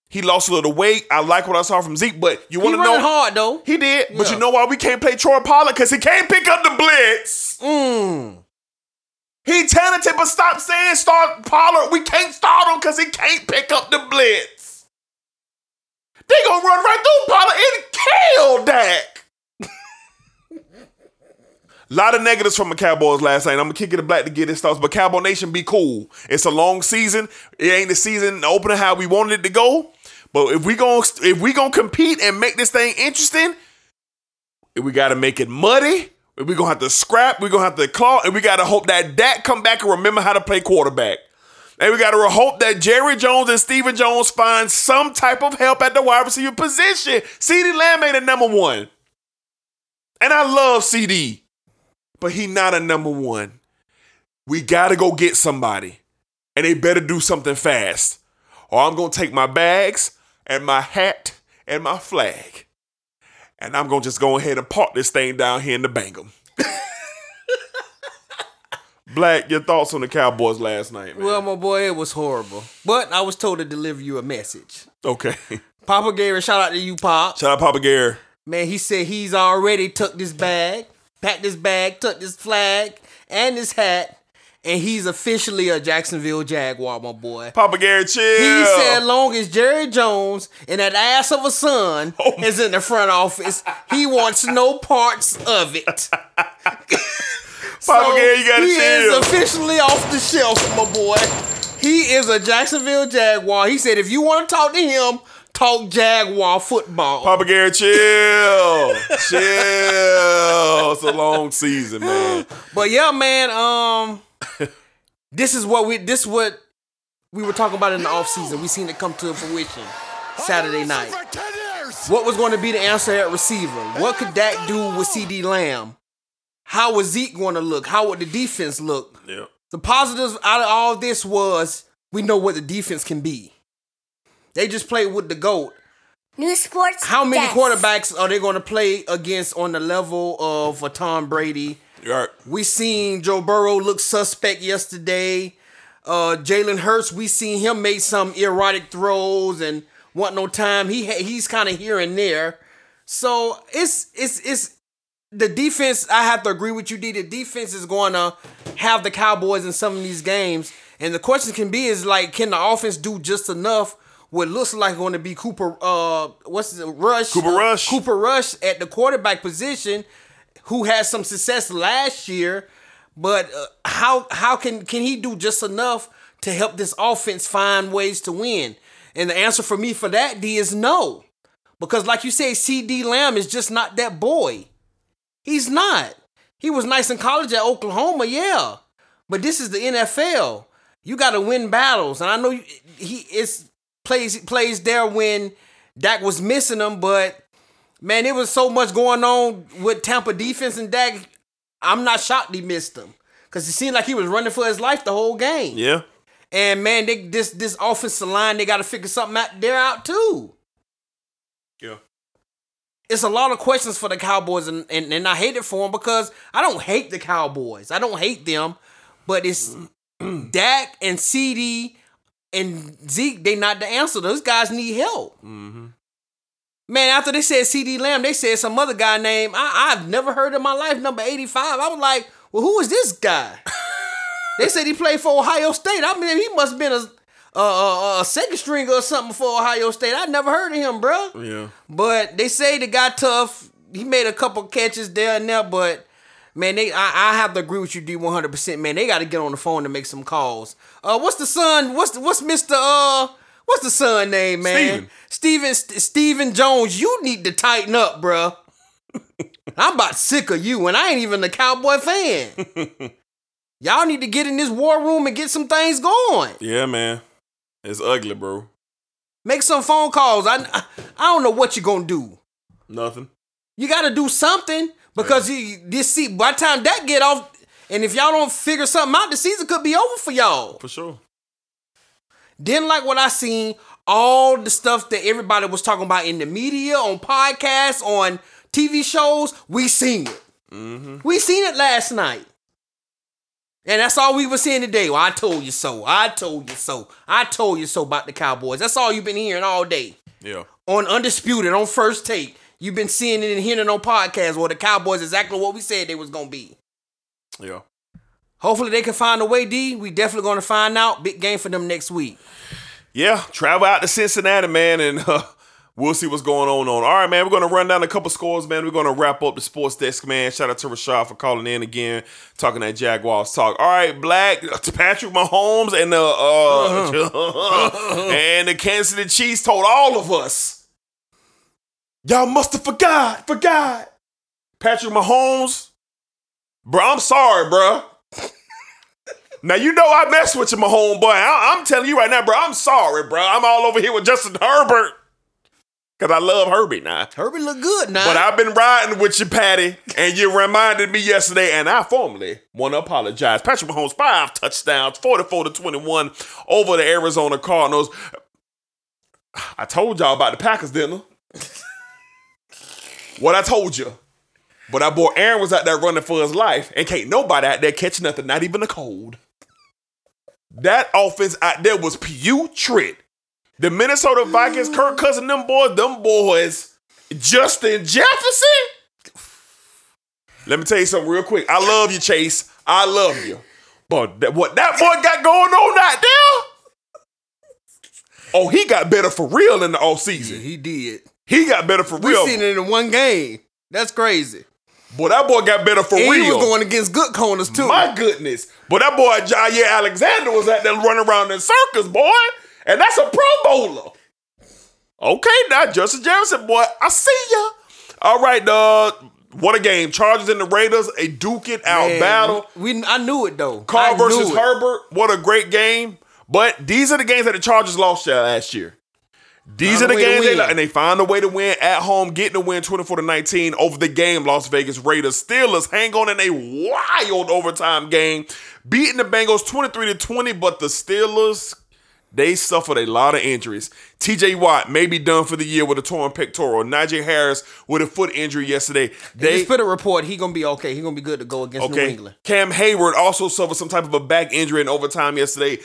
He lost a little weight. I like what I saw from Zeke, but you want to know? He ran hard, though. He did, yeah. But you know why we can't play Troy Pollard? Because he can't pick up the blitz. Mm. He talented, but stop saying start Pollard. We can't start him because he can't pick up the blitz. They going to run right through Pollard and Hell, Dak. A lot of negatives from the Cowboys last night. I'm going to kick it to Black to get his thoughts. But Cowboy Nation, be cool. It's a long season. It ain't the season opener how we wanted it to go. But if we gonna if we gonna compete and make this thing interesting, we got to make it muddy. We're going to have to scrap. We're going to have to claw. And we got to hope that Dak come back and remember how to play quarterback. And we got to hope that Jerry Jones and Steven Jones find some type of help at the wide receiver position. CeeDee Lamb ain't a number one. And I love C D, but he not a number one. We got to go get somebody. And they better do something fast. Or I'm going to take my bags and my hat and my flag. And I'm going to just go ahead and park this thing down here in the Bangham. Black, your thoughts on the Cowboys last night, man? Well, my boy, it was horrible. But I was told to deliver you a message. Okay. Papa Gary, shout out to you, Pop. Shout out, Papa Gary. Man, he said he's already took this bag, packed this bag, took this flag, and this hat. And he's officially a Jacksonville Jaguar, my boy. Papa Gary, chill. He said, long as Jerry Jones and that ass of a son oh is in the front office, he wants no parts of it. Papa so Gary, you gotta he chill. He is officially off the shelf, my boy. He is a Jacksonville Jaguar. He said, if you want to talk to him, talk Jaguar football. Papa Gary, chill. Chill. It's a long season, man. But yeah, man, um... this is what we this what we were talking about in the offseason. We seen it come to fruition Saturday night. What was going to be the answer at receiver? What could Dak do with CeeDee Lamb? How was Zeke going to look? How would the defense look? Yeah. The positives out of all this was we know what the defense can be. They just played with the GOAT. New sports. How many yes. quarterbacks are they going to play against on the level of a Tom Brady? Right. We seen Joe Burrow look suspect yesterday. Uh, Jalen Hurts, we seen him make some erotic throws and want no time. He ha- he's kind of here and there. So it's it's it's the defense. I have to agree with you, D. The defense is going to have the Cowboys in some of these games, and the question can be is like, can the offense do just enough? What looks like going to be Cooper, uh, what's the Rush? Cooper Rush. Cooper Rush at the quarterback position. Who had some success last year, but uh, how how can, can he do just enough to help this offense find ways to win? And the answer for me for that, D, is no. Because like you say, CeeDee Lamb is just not that boy. He's not. He was nice in college at Oklahoma, yeah. But this is the N F L. You got to win battles. And I know he is plays plays there when Dak was missing him, but... man, it was so much going on with Tampa defense and Dak. I'm not shocked he missed him because it seemed like he was running for his life the whole game. Yeah. And, man, they, this this offensive line, they got to figure something out there out too. Yeah. It's a lot of questions for the Cowboys, and, and, and I hate it for them because I don't hate the Cowboys. I don't hate them, but it's Dak and CeeDee and Zeke, they not the answer. Those guys need help. Mm-hmm. Man, after they said CeeDee Lamb, they said some other guy named, I, I've never heard in my life, number eighty-five. I was like, well, who is this guy? They said he played for Ohio State. I mean, he must have been a, a, a second stringer or something for Ohio State. I never heard of him, bro. Yeah. But they say the guy tough. He made a couple catches there and there, but, man, they I, I have to agree with you, D, one hundred percent. Man, they got to get on the phone to make some calls. Uh, what's the son? What's, the, what's Mister Uh... What's the son name, man? Steven. Steven, St- Steven Jones, you need to tighten up, bro. I'm about sick of you, and I ain't even a Cowboy fan. Y'all need to get in this war room and get some things going. Yeah, man. It's ugly, bro. Make some phone calls. I, I, I don't know what you're going to do. Nothing. You got to do something because yeah. you, this see, by the time that get off, and if y'all don't figure something out, the season could be over for y'all. For sure. Didn't like what I seen, all the stuff that everybody was talking about in the media, on podcasts, on T V shows, we seen it. Mm-hmm. We seen it last night. And that's all we were seeing today. Well, I told you so. I told you so. I told you so about the Cowboys. That's all you've been hearing all day. Yeah. On Undisputed, on First Take, you've been seeing it and hearing it on podcasts where the Cowboys exactly what we said they was going to be. Yeah. Hopefully they can find a way, D. We definitely going to find out. Big game for them next week. Yeah, travel out to Cincinnati, man, and uh, We'll see what's going on. on. All right, man, we're going to run down a couple scores, man. We're going to wrap up the sports desk, man. Shout out to Rashad for calling in again, talking that Jaguars talk. All right, Black, Patrick Mahomes and the, uh, uh-huh. and the Kansas City Chiefs told all of us, y'all must have forgot, forgot. Patrick Mahomes, bro, I'm sorry, bro. Now, you know I mess with you, my homeboy. I- I'm telling you right now, bro, I'm sorry, bro. I'm all over here with Justin Herbert. Because I love Herbie now. Herbie look good now. But I've been riding with you, Patty, and you reminded me yesterday, and I formally want to apologize. Patrick Mahomes, five touchdowns, forty-four to twenty-one over the Arizona Cardinals. I told y'all about the Packers, didn't I? What I told you. But our boy Aaron was out there running for his life, and can't nobody out there catch nothing, not even the cold. That offense out there was putrid. The Minnesota Vikings, Kirk Cousins, them boys, them boys, Justin Jefferson. Let me tell you something real quick. I love you, Chase. I love you. But that, what that boy got going on out there, oh, he got better for real in the offseason. Yeah, he did. He got better for we real. We seen it in one game. That's crazy. Boy, that boy got better for and real. He was going against good corners, too. My goodness. But that boy, Jaire Alexander, was out there running around in circles, boy. And that's a Pro Bowler. Okay, now, Justin Jefferson, boy, I see ya. All right, uh, what a game. Chargers and the Raiders, a duke-it-out Man, battle. We, I knew it, though. Carr I versus Herbert, what a great game. But these are the games that the Chargers lost last year. These find are the games they like, and they find a way to win at home, getting a win twenty-four to nineteen over the game. Las Vegas Raiders Steelers hang on in a wild overtime game, beating the Bengals twenty-three to twenty, but the Steelers, they suffered a lot of injuries. T J Watt may be done for the year with a torn pectoral. Najee Harris with a foot injury yesterday. They just put a report, he gonna be okay. He gonna be good to go against okay. New England. Cam Hayward also suffered some type of a back injury in overtime yesterday.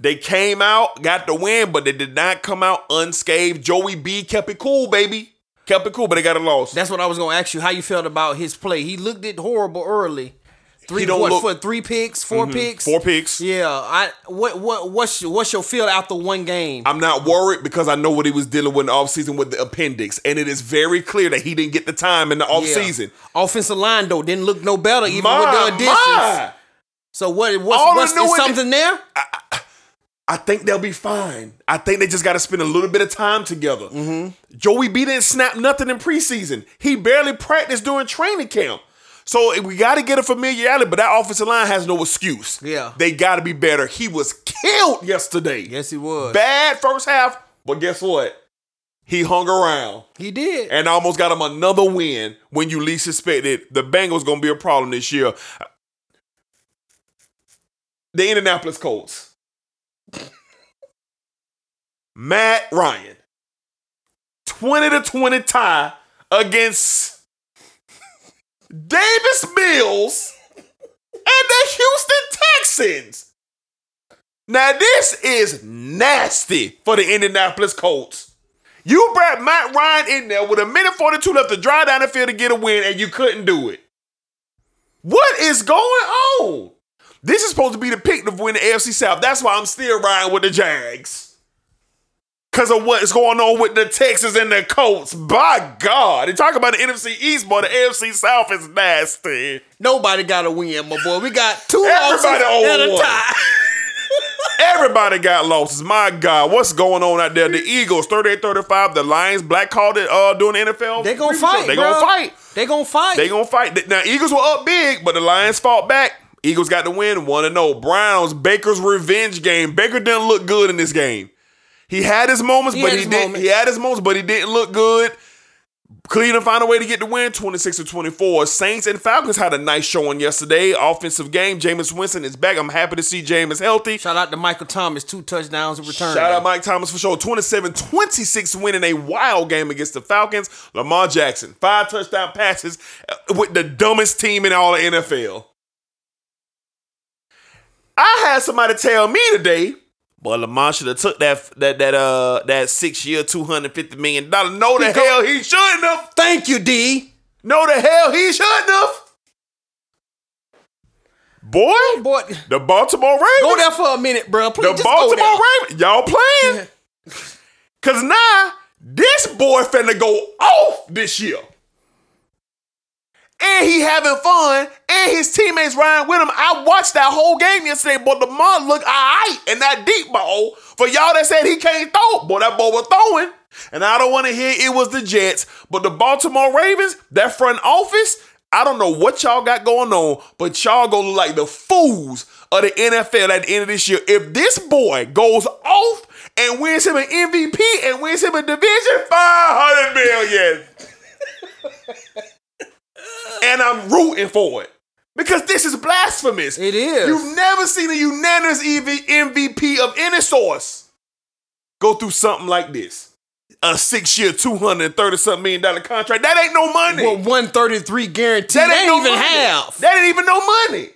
They came out, got the win, but they did not come out unscathed. Joey B kept it cool, baby. Kept it cool, but they got a loss. That's what I was going to ask you, how you felt about his play. He looked it horrible early. Three, what, look, for three picks, four mm-hmm, picks? Four picks. Yeah. I what what what's your, what's your feel after one game? I'm not worried because I know what he was dealing with in the offseason with the appendix, and it is very clear that he didn't get the time in the offseason. Yeah. Offensive line, though, didn't look no better even my, with the additions. My. So what? What's, what's is something it, there? I, I, I think they'll be fine. I think they just got to spend a little bit of time together. Mm-hmm. Joey B didn't snap nothing in preseason. He barely practiced during training camp. So we got to get a familiarity, but that offensive line has no excuse. Yeah. They got to be better. He was killed yesterday. Yes, he was. Bad first half, but guess what? He hung around. He did. And almost got him another win when you least suspected. The Bengals going to be a problem this year. The Indianapolis Colts. Matt Ryan, twenty to twenty tie against Davis Mills and the Houston Texans. Now this is nasty for the Indianapolis Colts. You brought Matt Ryan in there with a minute forty-two left to drive down the field to get a win, and you couldn't do it. What is going on? This is supposed to be the pick to win the A F C South. That's why I'm still riding with the Jags. Because of what's going on with the Texans and the Colts. By God. They talk about the N F C East, but the A F C South is nasty. Nobody got a win, my boy. We got two losses and a tie. Everybody got losses. My God. What's going on out there? The Eagles, thirty-eight thirty-five. The Lions, Black called it uh, during the N F L. They going to fight, They going to fight. They going to fight. They going to fight. Now, Eagles were up big, but the Lions fought back. Eagles got the win, one to nothing. Browns, Baker's revenge game. Baker didn't look good in this game. He had his moments, he but he didn't. He had his moments, but he didn't look good. Cleveland found a way to get the win, twenty-six to twenty-four. Saints and Falcons had a nice showing yesterday. Offensive game. Jameis Winston is back. I'm happy to see Jameis healthy. Shout out to Michael Thomas, two touchdowns in return. Shout out Mike Thomas for sure. twenty-seven twenty-six win in a wild game against the Falcons. Lamar Jackson, five touchdown passes with the dumbest team in all the N F L. I had somebody tell me today, but Lamar should have took that that that uh that six year two hundred fifty million dollars. No, the he hell go- he shouldn't have. Thank you, D. No, the hell he shouldn't have. Boy, oh, boy, the Baltimore Ravens. Go there for a minute, bro. Please, the Baltimore Ravens, y'all playing? Cause now This boy finna go off this year. And he having fun, and his teammates riding with him. I watched that whole game yesterday, but Lamar looked all right in that deep ball. For y'all that said he can't throw, boy, that boy was throwing. And I don't want to hear it was the Jets, but the Baltimore Ravens, that front office, I don't know what y'all got going on, but y'all gonna look like the fools of the N F L at the end of this year. If this boy goes off and wins him an M V P and wins him a division, five hundred million dollars. And I'm rooting for it because this is blasphemous. It is. You've never seen a unanimous M V P of any source go through something like this. A six-year, two hundred thirty-something million dollar contract. That ain't no money. Well, one thirty-three guaranteed. That ain't, that ain't no even money. Half. That ain't even no money.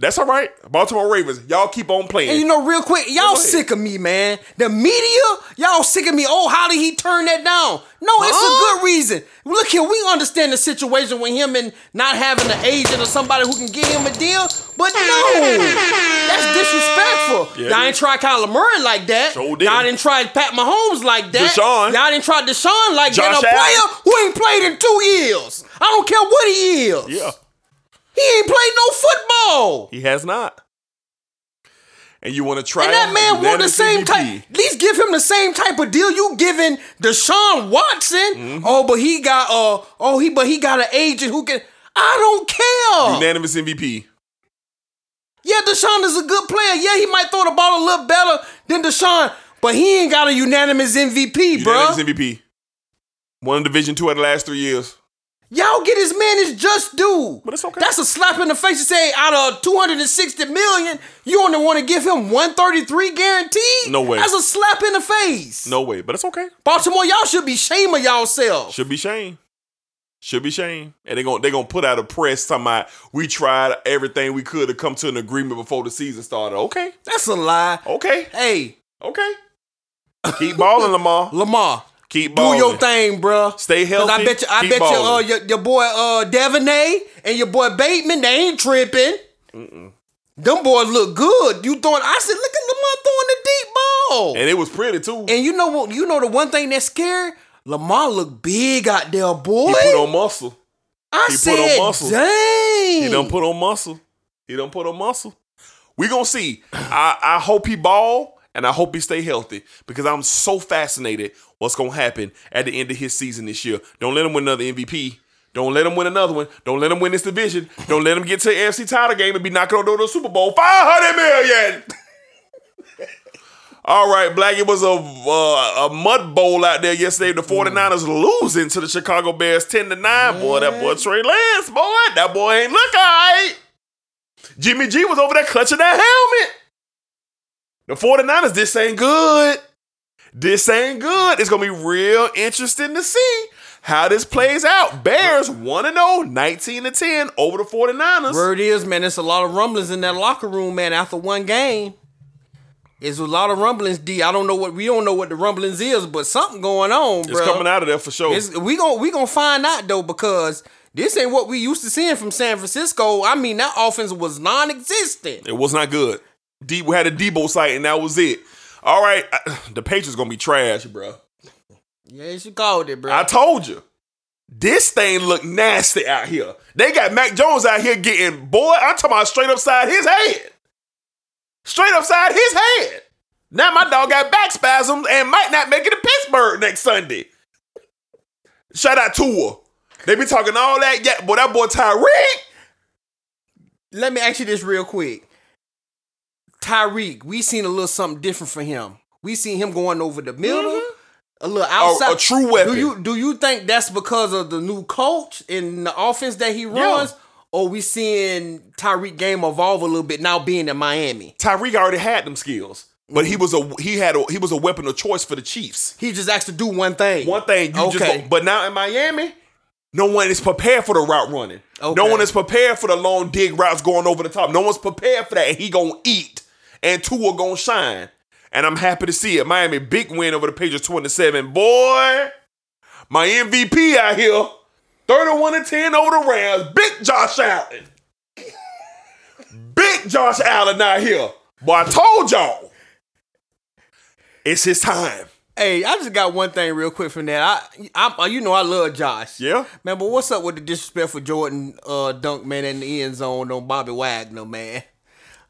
That's all right. Baltimore Ravens, y'all keep on playing. And you know, real quick, y'all sick of me, man. The media, y'all sick of me. Oh, how did he turn that down? No, it's uh-uh. a good reason. Look here, we understand the situation with him and not having an agent or somebody who can give him a deal. But no, that's disrespectful. Yeah, y'all didn't try Kyler Murray like that. Sure did. Y'all didn't try Pat Mahomes like that. Deshaun. Y'all didn't try Deshaun like Josh that. A player who ain't played in two years. I don't care what he is. Yeah. He ain't played no football. He has not. And you want to try? And that man want the same type. At least give him the same type of deal you giving Deshaun Watson. Mm-hmm. Oh, but he got uh oh he but he got an agent who can. I don't care. Unanimous M V P. Yeah, Deshaun is a good player. Yeah, he might throw the ball a little better than Deshaun, but he ain't got a unanimous M V P, bro. Unanimous M V P. Won Division Two out of the last three years. Y'all get his man his just due. But it's okay. That's a slap in the face to say out of two hundred sixty million dollars, you only want to give him one thirty-three guaranteed? No way. That's a slap in the face. No way, but it's okay. Baltimore, y'all should be shame of y'allself. Should be shame. Should be shame. And they're going to they gonna put out a press talking about we tried everything we could to come to an agreement before the season started. Okay. That's a lie. Okay. Hey. Okay. Keep balling, Lamar. Lamar. Keep balling. Do your thing, bro. Stay healthy. I bet you, I Keep bet you, uh, your, your boy uh, Devonay and your boy Bateman, they ain't tripping. Mm-mm. Them boys look good. You throwing? I said, look at Lamar throwing the deep ball, and it was pretty too. And you know what? You know the one thing that's scary? Lamar look big out there, boy. He put on muscle. I he said, put on muscle. Dang. He done put on muscle. He done put on muscle. We gonna see. I, I hope he ball. And I hope he stay healthy because I'm so fascinated what's going to happen at the end of his season this year. Don't let him win another M V P. Don't let him win another one. Don't let him win this division. Don't let him get to the A F C title game and be knocking on the Super Bowl. five hundred million dollars. All right, Black, it was a, uh, a mud bowl out there yesterday. The 49ers mm. losing to the Chicago Bears ten to nine. Boy, that boy Trey Lance, boy. That boy ain't look all right. Jimmy G was over there clutching that helmet. The 49ers, this ain't good. This ain't good. It's going to be real interesting to see how this plays out. Bears one and oh, nineteen to ten over the 49ers. Word is, man, it's a lot of rumblings in that locker room, man, after one game. It's a lot of rumblings, D. I don't know what, we don't know what the rumblings is, but something going on, bro. It's coming out of there for sure. It's, we gon' we gon' find out, though, because this ain't what we used to seeing from San Francisco. I mean, that offense was non-existent. It was not good. D, we had a Debo site, and that was it. All right, I, the Patriots gonna be trash, bro. Yes, you called it, bro. I told you, this thing look nasty out here. They got Mac Jones out here getting boy. I'm talking about straight upside his head, straight upside his head. Now my dog got back spasms and might not make it to Pittsburgh next Sunday. Shout out Tua. They be talking all that, yeah, boy. That boy Tyreek. Let me ask you this real quick. Tyreek, we seen a little something different for him. We seen him going over the middle, mm-hmm. a little outside. A, a true weapon. Do you do you think that's because of the new coach and the offense that he runs, yeah. or we seeing Tyreek game evolve a little bit now being in Miami? Tyreek already had them skills, but he was a he had a, he was a weapon of choice for the Chiefs. He just asked to do one thing. One thing. You okay. Just go, but now in Miami. No one is prepared for the route running. Okay. No one is prepared for the long dig routes going over the top. No one's prepared for that. And he gonna eat. And Tua gonna shine. And I'm happy to see it. Miami, big win over the Patriots twenty-seven. Boy, my M V P out here. thirty-one to ten over the Rams. Big Josh Allen. Big Josh Allen out here. Boy, I told y'all. It's his time. Hey, I just got one thing real quick from that. I, I, you know, I love Josh. Yeah, man. But what's up with the disrespectful Jordan uh, dunk, man, in the end zone on Bobby Wagner, man?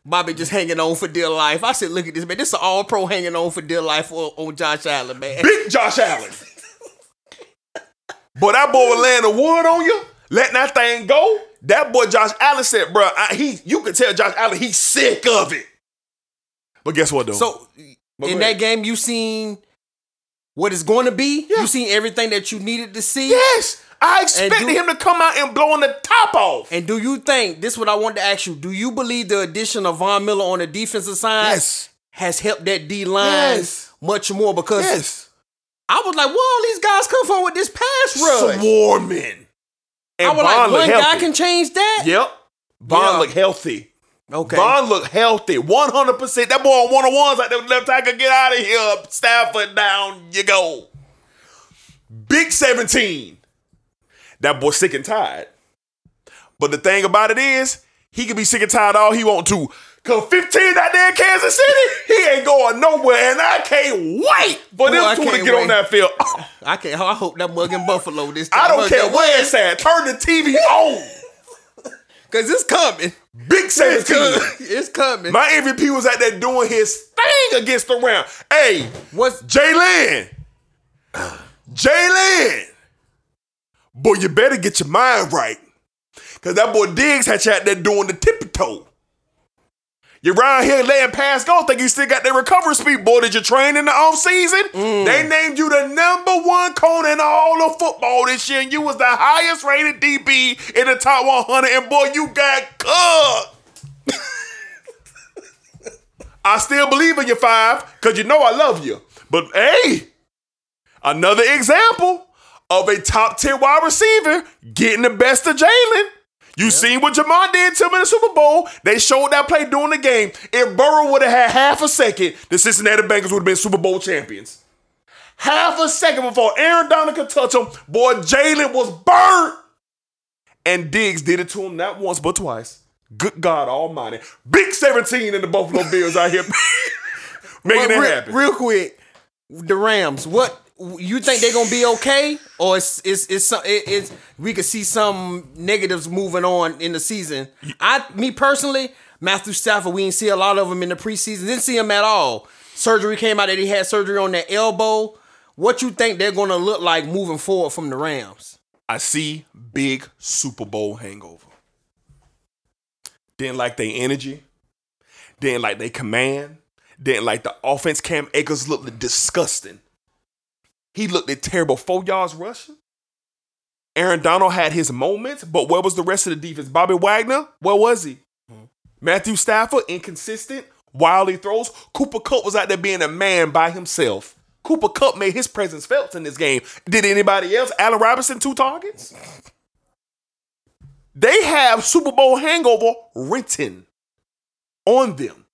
Bobby just hanging on for dear life. I said, look at this, man. This is an all-pro hanging on for dear life on, on Josh Allen, man. Big Josh Allen. But that boy was laying the wood on you, letting that thing go. That boy Josh Allen said, bro, I, he, you could tell Josh Allen he's sick of it. But guess what, though? So, but in that game, you seen what it's going to be? Yeah. You seen everything that you needed to see? Yes. I expected do, him to come out and blow on the top off. And do you think, this is what I wanted to ask you, do you believe the addition of Von Miller on the defensive side yes. has helped that D-line yes. much more? Because yes. I was like, where all these guys come from with this pass rush? Swarming. And I was Bond like, one guy can change that? Yep. Bond yeah. looked healthy. Okay. Bond looked healthy. one hundred percent. That boy on one-on-ones like that left tackle, get out of here. Stafford down, you go. Big seventeen. That boy sick and tired. But the thing about it is, he can be sick and tired all he want to. Cause fifteen out there in Kansas City, he ain't going nowhere. And I can't wait for boy, them two to get wait. on that field. I can't. I hope that mug in Buffalo this time. I don't care where it's at. Turn the T V on. Cause it's coming. Big Sam coming. It's coming. My M V P was out there doing his thing against the round. Hey, what's Jalen? Jalen. Boy, you better get your mind right. Because that boy Diggs had you out there doing the tippy-toe. You're around here laying past go. Think you still got that recovery speed. Boy, did you train in the offseason? Mm. They named you the number one corner in all of football this year. And you was the highest rated D B in the top one hundred. And boy, you got cooked. I still believe in your five because you know I love you. But, hey, another example of a top ten wide receiver getting the best of Jalen. You yep. seen what Jamar did to him in the Super Bowl. They showed that play during the game. If Burrow would have had half a second, the Cincinnati Bengals would have been Super Bowl champions. Half a second before Aaron Donald could touch him, boy, Jalen was burnt. And Diggs did it to him not once, but twice. Good God almighty. Big seventeen in the Buffalo Bills out here making well, it re- happen. Real quick, the Rams, what... You think they're gonna be okay, or it's it's it's, it's we could see some negatives moving on in the season? I, me personally, Matthew Stafford, we didn't see a lot of him in the preseason. Didn't see him at all. Surgery came out that he had surgery on that elbow. What you think they're gonna look like moving forward from the Rams? I see big Super Bowl hangover. Didn't like their energy. Didn't like their command. Didn't like the offense. Cam Akers looked disgusting. He looked at terrible four yards rushing. Aaron Donald had his moments, but where was the rest of the defense? Bobby Wagner, where was he? Mm-hmm. Matthew Stafford, inconsistent, wildly throws. Cooper Kupp was out there being a man by himself. Cooper Kupp made his presence felt in this game. Did anybody else? Allen Robinson, two targets? They have Super Bowl hangover written on them.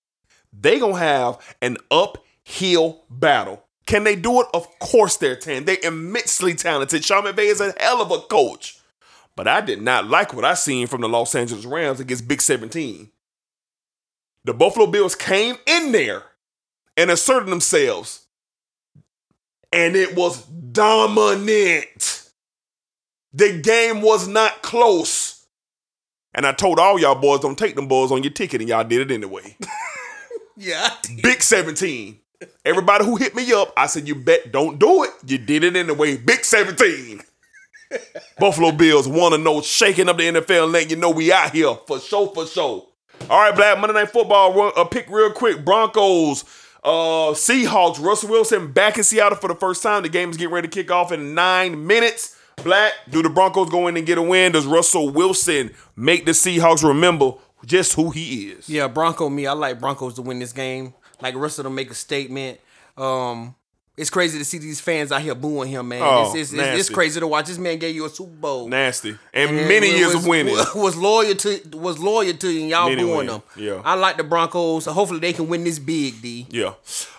They going to have an uphill battle. Can they do it? Of course they're ten. They're immensely talented. Chimaev is a hell of a coach. But I did not like what I seen from the Los Angeles Rams against Big seventeen. The Buffalo Bills came in there and asserted themselves. And it was dominant. The game was not close. And I told all y'all boys, don't take them boys on your ticket. And y'all did it anyway. Yeah. Big seventeen. Everybody who hit me up, I said, you bet don't do it. You did it anyway. Big seventeen. Buffalo Bills want to know, shaking up the N F L, letting you know we out here. For sure, for sure. All right, Black Monday Night Football. Run, uh, pick real quick. Broncos, uh, Seahawks. Russell Wilson back in Seattle for the first time. The game is getting ready to kick off in nine minutes. Black, do the Broncos go in and get a win? Does Russell Wilson make the Seahawks remember just who he is? Yeah, Bronco me. I like Broncos to win this game. Like Russell to make a statement. Um, it's crazy to see these fans out here booing him, man. Oh, it's, it's, it's, it's crazy to watch. This man gave you a Super Bowl. Nasty. And, and many years was, of winning. Was loyal to was loyal to you and y'all many booing them. Yeah. I like the Broncos. Hopefully they can win this big, D. Yeah.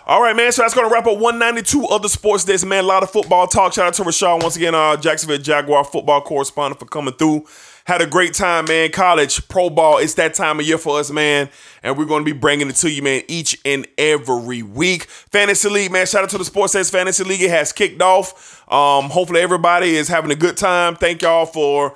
All right, man. So that's going to wrap up one ninety-two of the Sports Desk, man. A lot of football talk. Shout out to Rashad once again, our Jacksonville Jaguar football correspondent, for coming through. Had a great time, man. College, pro ball, it's that time of year for us, man. And we're going to be bringing it to you, man, each and every week. Fantasy League, man. Shout out to the Sports Stats Fantasy League. It has kicked off. Um, hopefully everybody is having a good time. Thank y'all for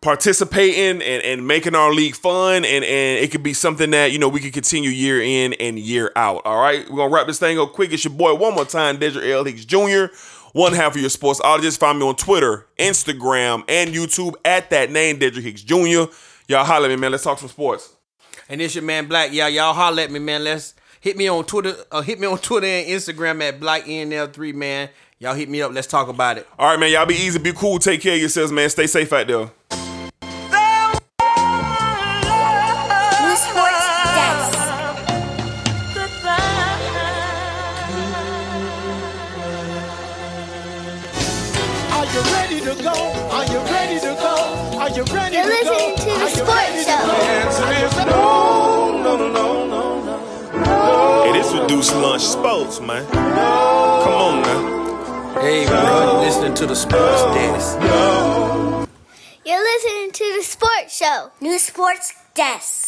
participating and, and making our league fun. And, and it could be something that, you know, we could continue year in and year out. All right. We're going to wrap this thing up quick. It's your boy one more time, Deidre L. Hicks Junior, one half of your sportsologist. Find me on Twitter, Instagram, and YouTube at that name, Dedrick Hicks Junior Y'all holler at me, man. Let's talk some sports. And it's your man Black. Y'all, y'all holler at me, man. Let's hit me on Twitter. Uh, hit me on Twitter and Instagram at Black N L three, man. Y'all hit me up. Let's talk about it. All right, man. Y'all be easy, be cool. Take care of yourselves, man. Stay safe out there. You're listening to the Sports Show. No, no, no, no, no, no. Hey, this reduced lunch sports, man. Come on now. Hey, bro, you're listening to the Sports Desk. You're listening to the Sports Show. New Sports Desk.